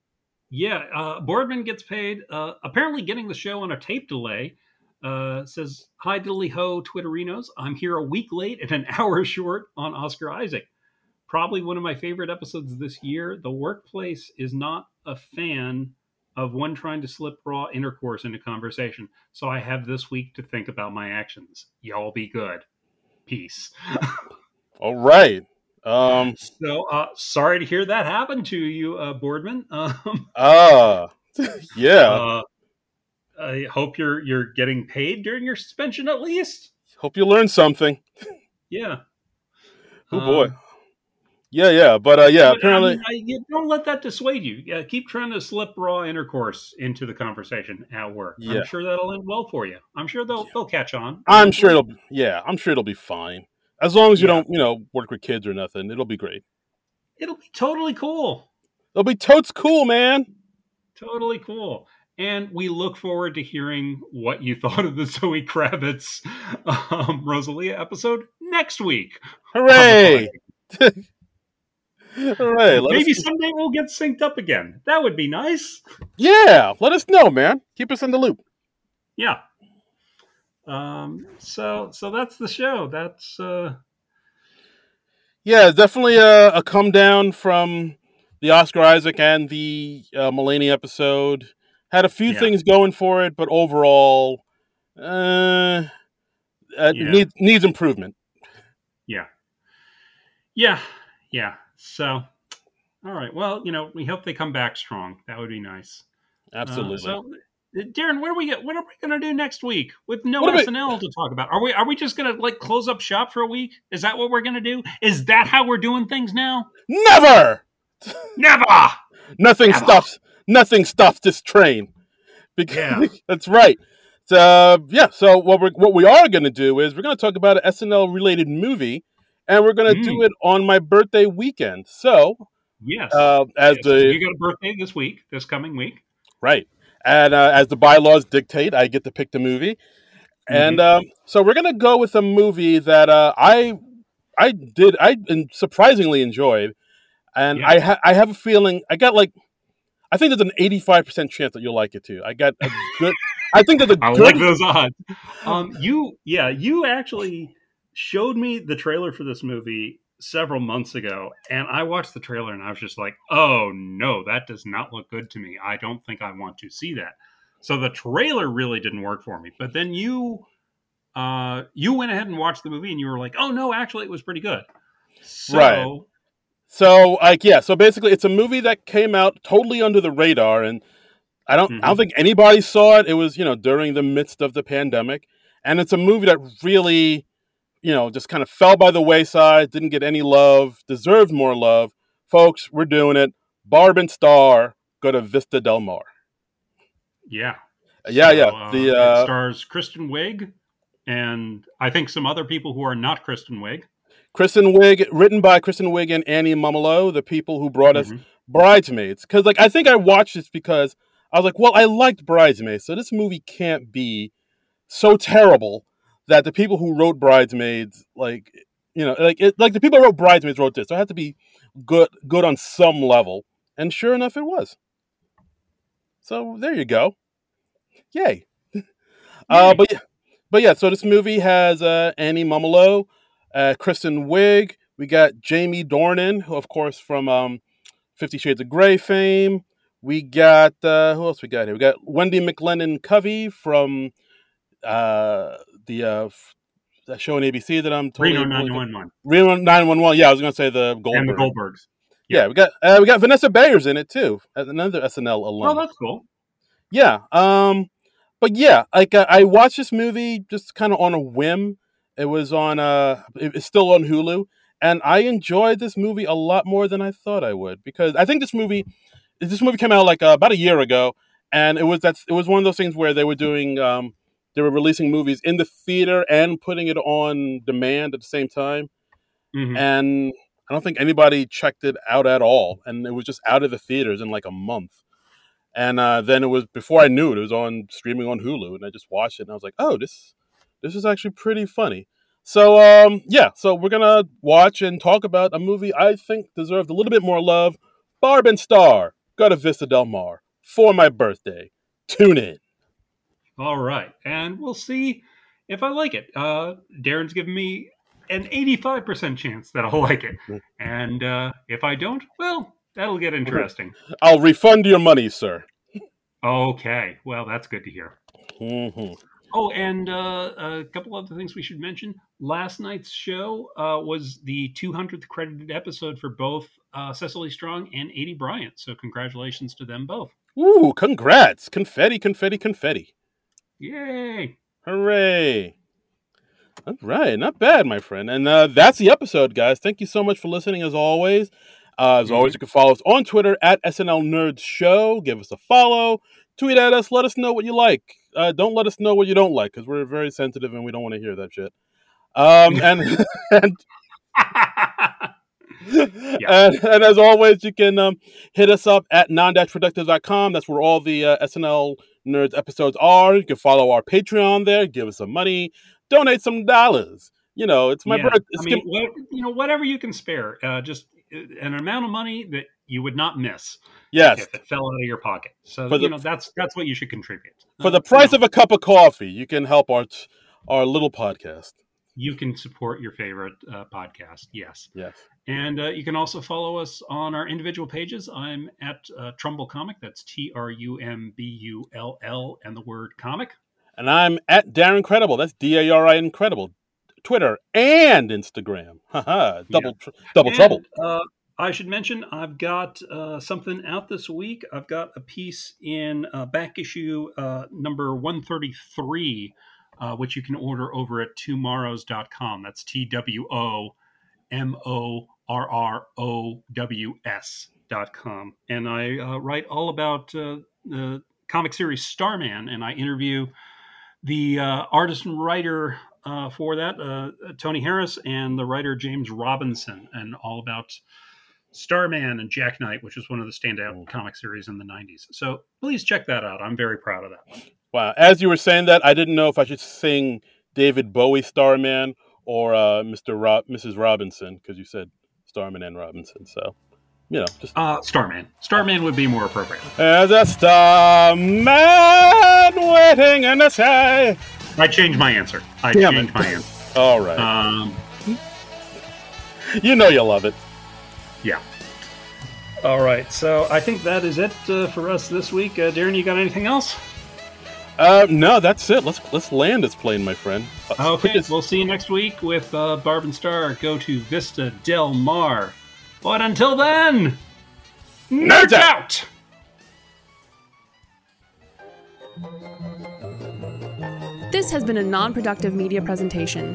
Yeah, Boardman gets paid. Apparently getting the show on a tape delay. Says, hi, diddly-ho, Twitterinos. I'm here a week late and an hour short on Oscar Isaac. Probably one of my favorite episodes this year. The workplace is not a fan of one trying to slip raw intercourse into conversation. So I have this week to think about my actions. Y'all be good. Peace. All right. So sorry to hear that happen to you, Boardman. Yeah. I hope you're getting paid during your suspension at least. Hope you learn something. Yeah. Oh boy. Yeah. But apparently don't let that dissuade you. Yeah, keep trying to slip raw intercourse into the conversation at work. Yeah. I'm sure that'll end well for you. I'm sure they'll catch on. I'm sure it'll be fine. As long as you don't, work with kids or nothing, it'll be great. It'll be totally cool. It'll be totes cool, man. Totally cool. And we look forward to hearing what you thought of the Zoe Kravitz Rosalia episode next week. Hooray! Hooray! Maybe someday we'll get synced up again. That would be nice. Yeah, let us know, man. Keep us in the loop. Yeah. So that's the show. That's, definitely a come down from the Oscar Isaac and the Mulaney episode. Had a few things going for it, but overall, needs improvement. Yeah. So, all right. Well, we hope they come back strong. That would be nice. Absolutely. Darren, what are we going to do next week with no SNL to talk about? Are we just going to close up shop for a week? Is that what we're going to do? Is that how we're doing things now? Never. Nothing stops this train. That's right. So what we are going to do is we're going to talk about an SNL related movie, and we're going to do it on my birthday weekend. So yes, you got a birthday this coming week, right? And as the bylaws dictate, I get to pick the movie. And so we're going to go with a movie that I surprisingly enjoyed. And I have a feeling, I think there's an 85% chance that you'll like it too. I got a good, I think there's a I good. I like those odds. You actually showed me the trailer for this movie several months ago, and I watched the trailer and I was just like, oh no, that does not look good to me. I don't think I want to see that. So the trailer really didn't work for me. But then you went ahead and watched the movie and you were like, oh no, actually it was pretty good. So, right. So so basically it's a movie that came out totally under the radar, and I don't think anybody saw it. It was, during the midst of the pandemic. And it's a movie that really you know, just kind of fell by the wayside, didn't get any love, deserved more love. Folks, we're doing it. Barb and Star go to Vista Del Mar. Yeah. Yeah, so, yeah. It stars Kristen Wiig and I think some other people who are not Kristen Wiig. Kristen Wiig, written by Kristen Wiig and Annie Mumolo, the people who brought us Bridesmaids. Because, like, I think I watched this because I was like, well, I liked Bridesmaids, so this movie can't be so terrible that the people who wrote Bridesmaids, like, you know, like the people who wrote Bridesmaids wrote this. So it had to be good on some level. And sure enough, it was. So there you go. Yay. But yeah, so this movie has Annie Mumolo, Kristen Wiig. We got Jamie Dornan, who, of course, from 50 Shades of Grey fame. We got, who else we got here? We got Wendy McLendon Covey from that show on ABC that I'm totally... Reno 911. Reno 911, yeah, I was going to say the Goldbergs. And the Goldbergs. Yeah, we got Vanessa Bayer's in it, too, as another SNL alum. Oh, that's cool. Yeah, but yeah, like, I watched this movie just kind of on a whim. It was on, it's still on Hulu, and I enjoyed this movie a lot more than I thought I would, because I think this movie came out like about a year ago, and it was one of those things where they were doing, they were releasing movies in the theater and putting it on demand at the same time, and I don't think anybody checked it out at all, and it was just out of the theaters in like a month. And then it was, before I knew it, it was on streaming on Hulu, and I just watched it, and I was like, oh, this is actually pretty funny. So, yeah, so we're going to watch and talk about a movie I think deserved a little bit more love, Barb and Star, go to Vista Del Mar for my birthday. Tune in. All right, and we'll see if I like it. Darren's given me an 85% chance that I'll like it, and if I don't, well... That'll get interesting. I'll refund your money, sir. Okay. Well, that's good to hear. Mm-hmm. Oh, and a couple other things we should mention. Last night's show was the 200th credited episode for both Cecily Strong and Aidy Bryant. So congratulations to them both. Ooh, congrats. Confetti, confetti, confetti. Yay. Hooray. All right. Not bad, my friend. And that's the episode, guys. Thank you so much for listening, as always. As always, you can follow us on Twitter at SNL Nerds Show. Give us a follow. Tweet at us. Let us know what you like. Don't let us know what you don't like, because we're very sensitive and we don't want to hear that shit. And as always, you can hit us up at non-productive.com. That's where all the SNL Nerds episodes are. You can follow our Patreon there. Give us some money. Donate some dollars. You know, it's my birthday. I mean, whatever you can spare. Just... an amount of money that you would not miss. Yes. If it fell out of your pocket. So, that's what you should contribute. For the price of a cup of coffee, you can help our little podcast. You can support your favorite podcast. Yes. Yes. And you can also follow us on our individual pages. I'm at Trumbull Comic. That's TRUMBULL and the word comic. And I'm at Darren Credible. That's DARI Incredible. Twitter and Instagram. Haha. Double trouble. I should mention I've got something out this week. I've got a piece in back issue number 133, which you can order over at tomorrows.com. That's TWOMORROWS.com. And I write all about the comic series Starman, and I interview the artist and writer for that, Tony Harris, and the writer James Robinson, and all about Starman and Jack Knight, which is one of the standout comic series in the 90s. So please check that out. I'm very proud of that one. Wow. As you were saying that, I didn't know if I should sing David Bowie Starman or Mrs. Robinson, because you said Starman and Robinson. So, you know, just Starman. Starman would be more appropriate. There's a starman waiting in the sky. I changed my answer. All right. You know you'll love it. Yeah. All right. So I think that is it for us this week. Darren, you got anything else? No, that's it. Let's land this plane, my friend. Okay. We'll see you next week with Barb and Star. Go to Vista Del Mar. But until then, nerds out! This has been a non-productive media presentation.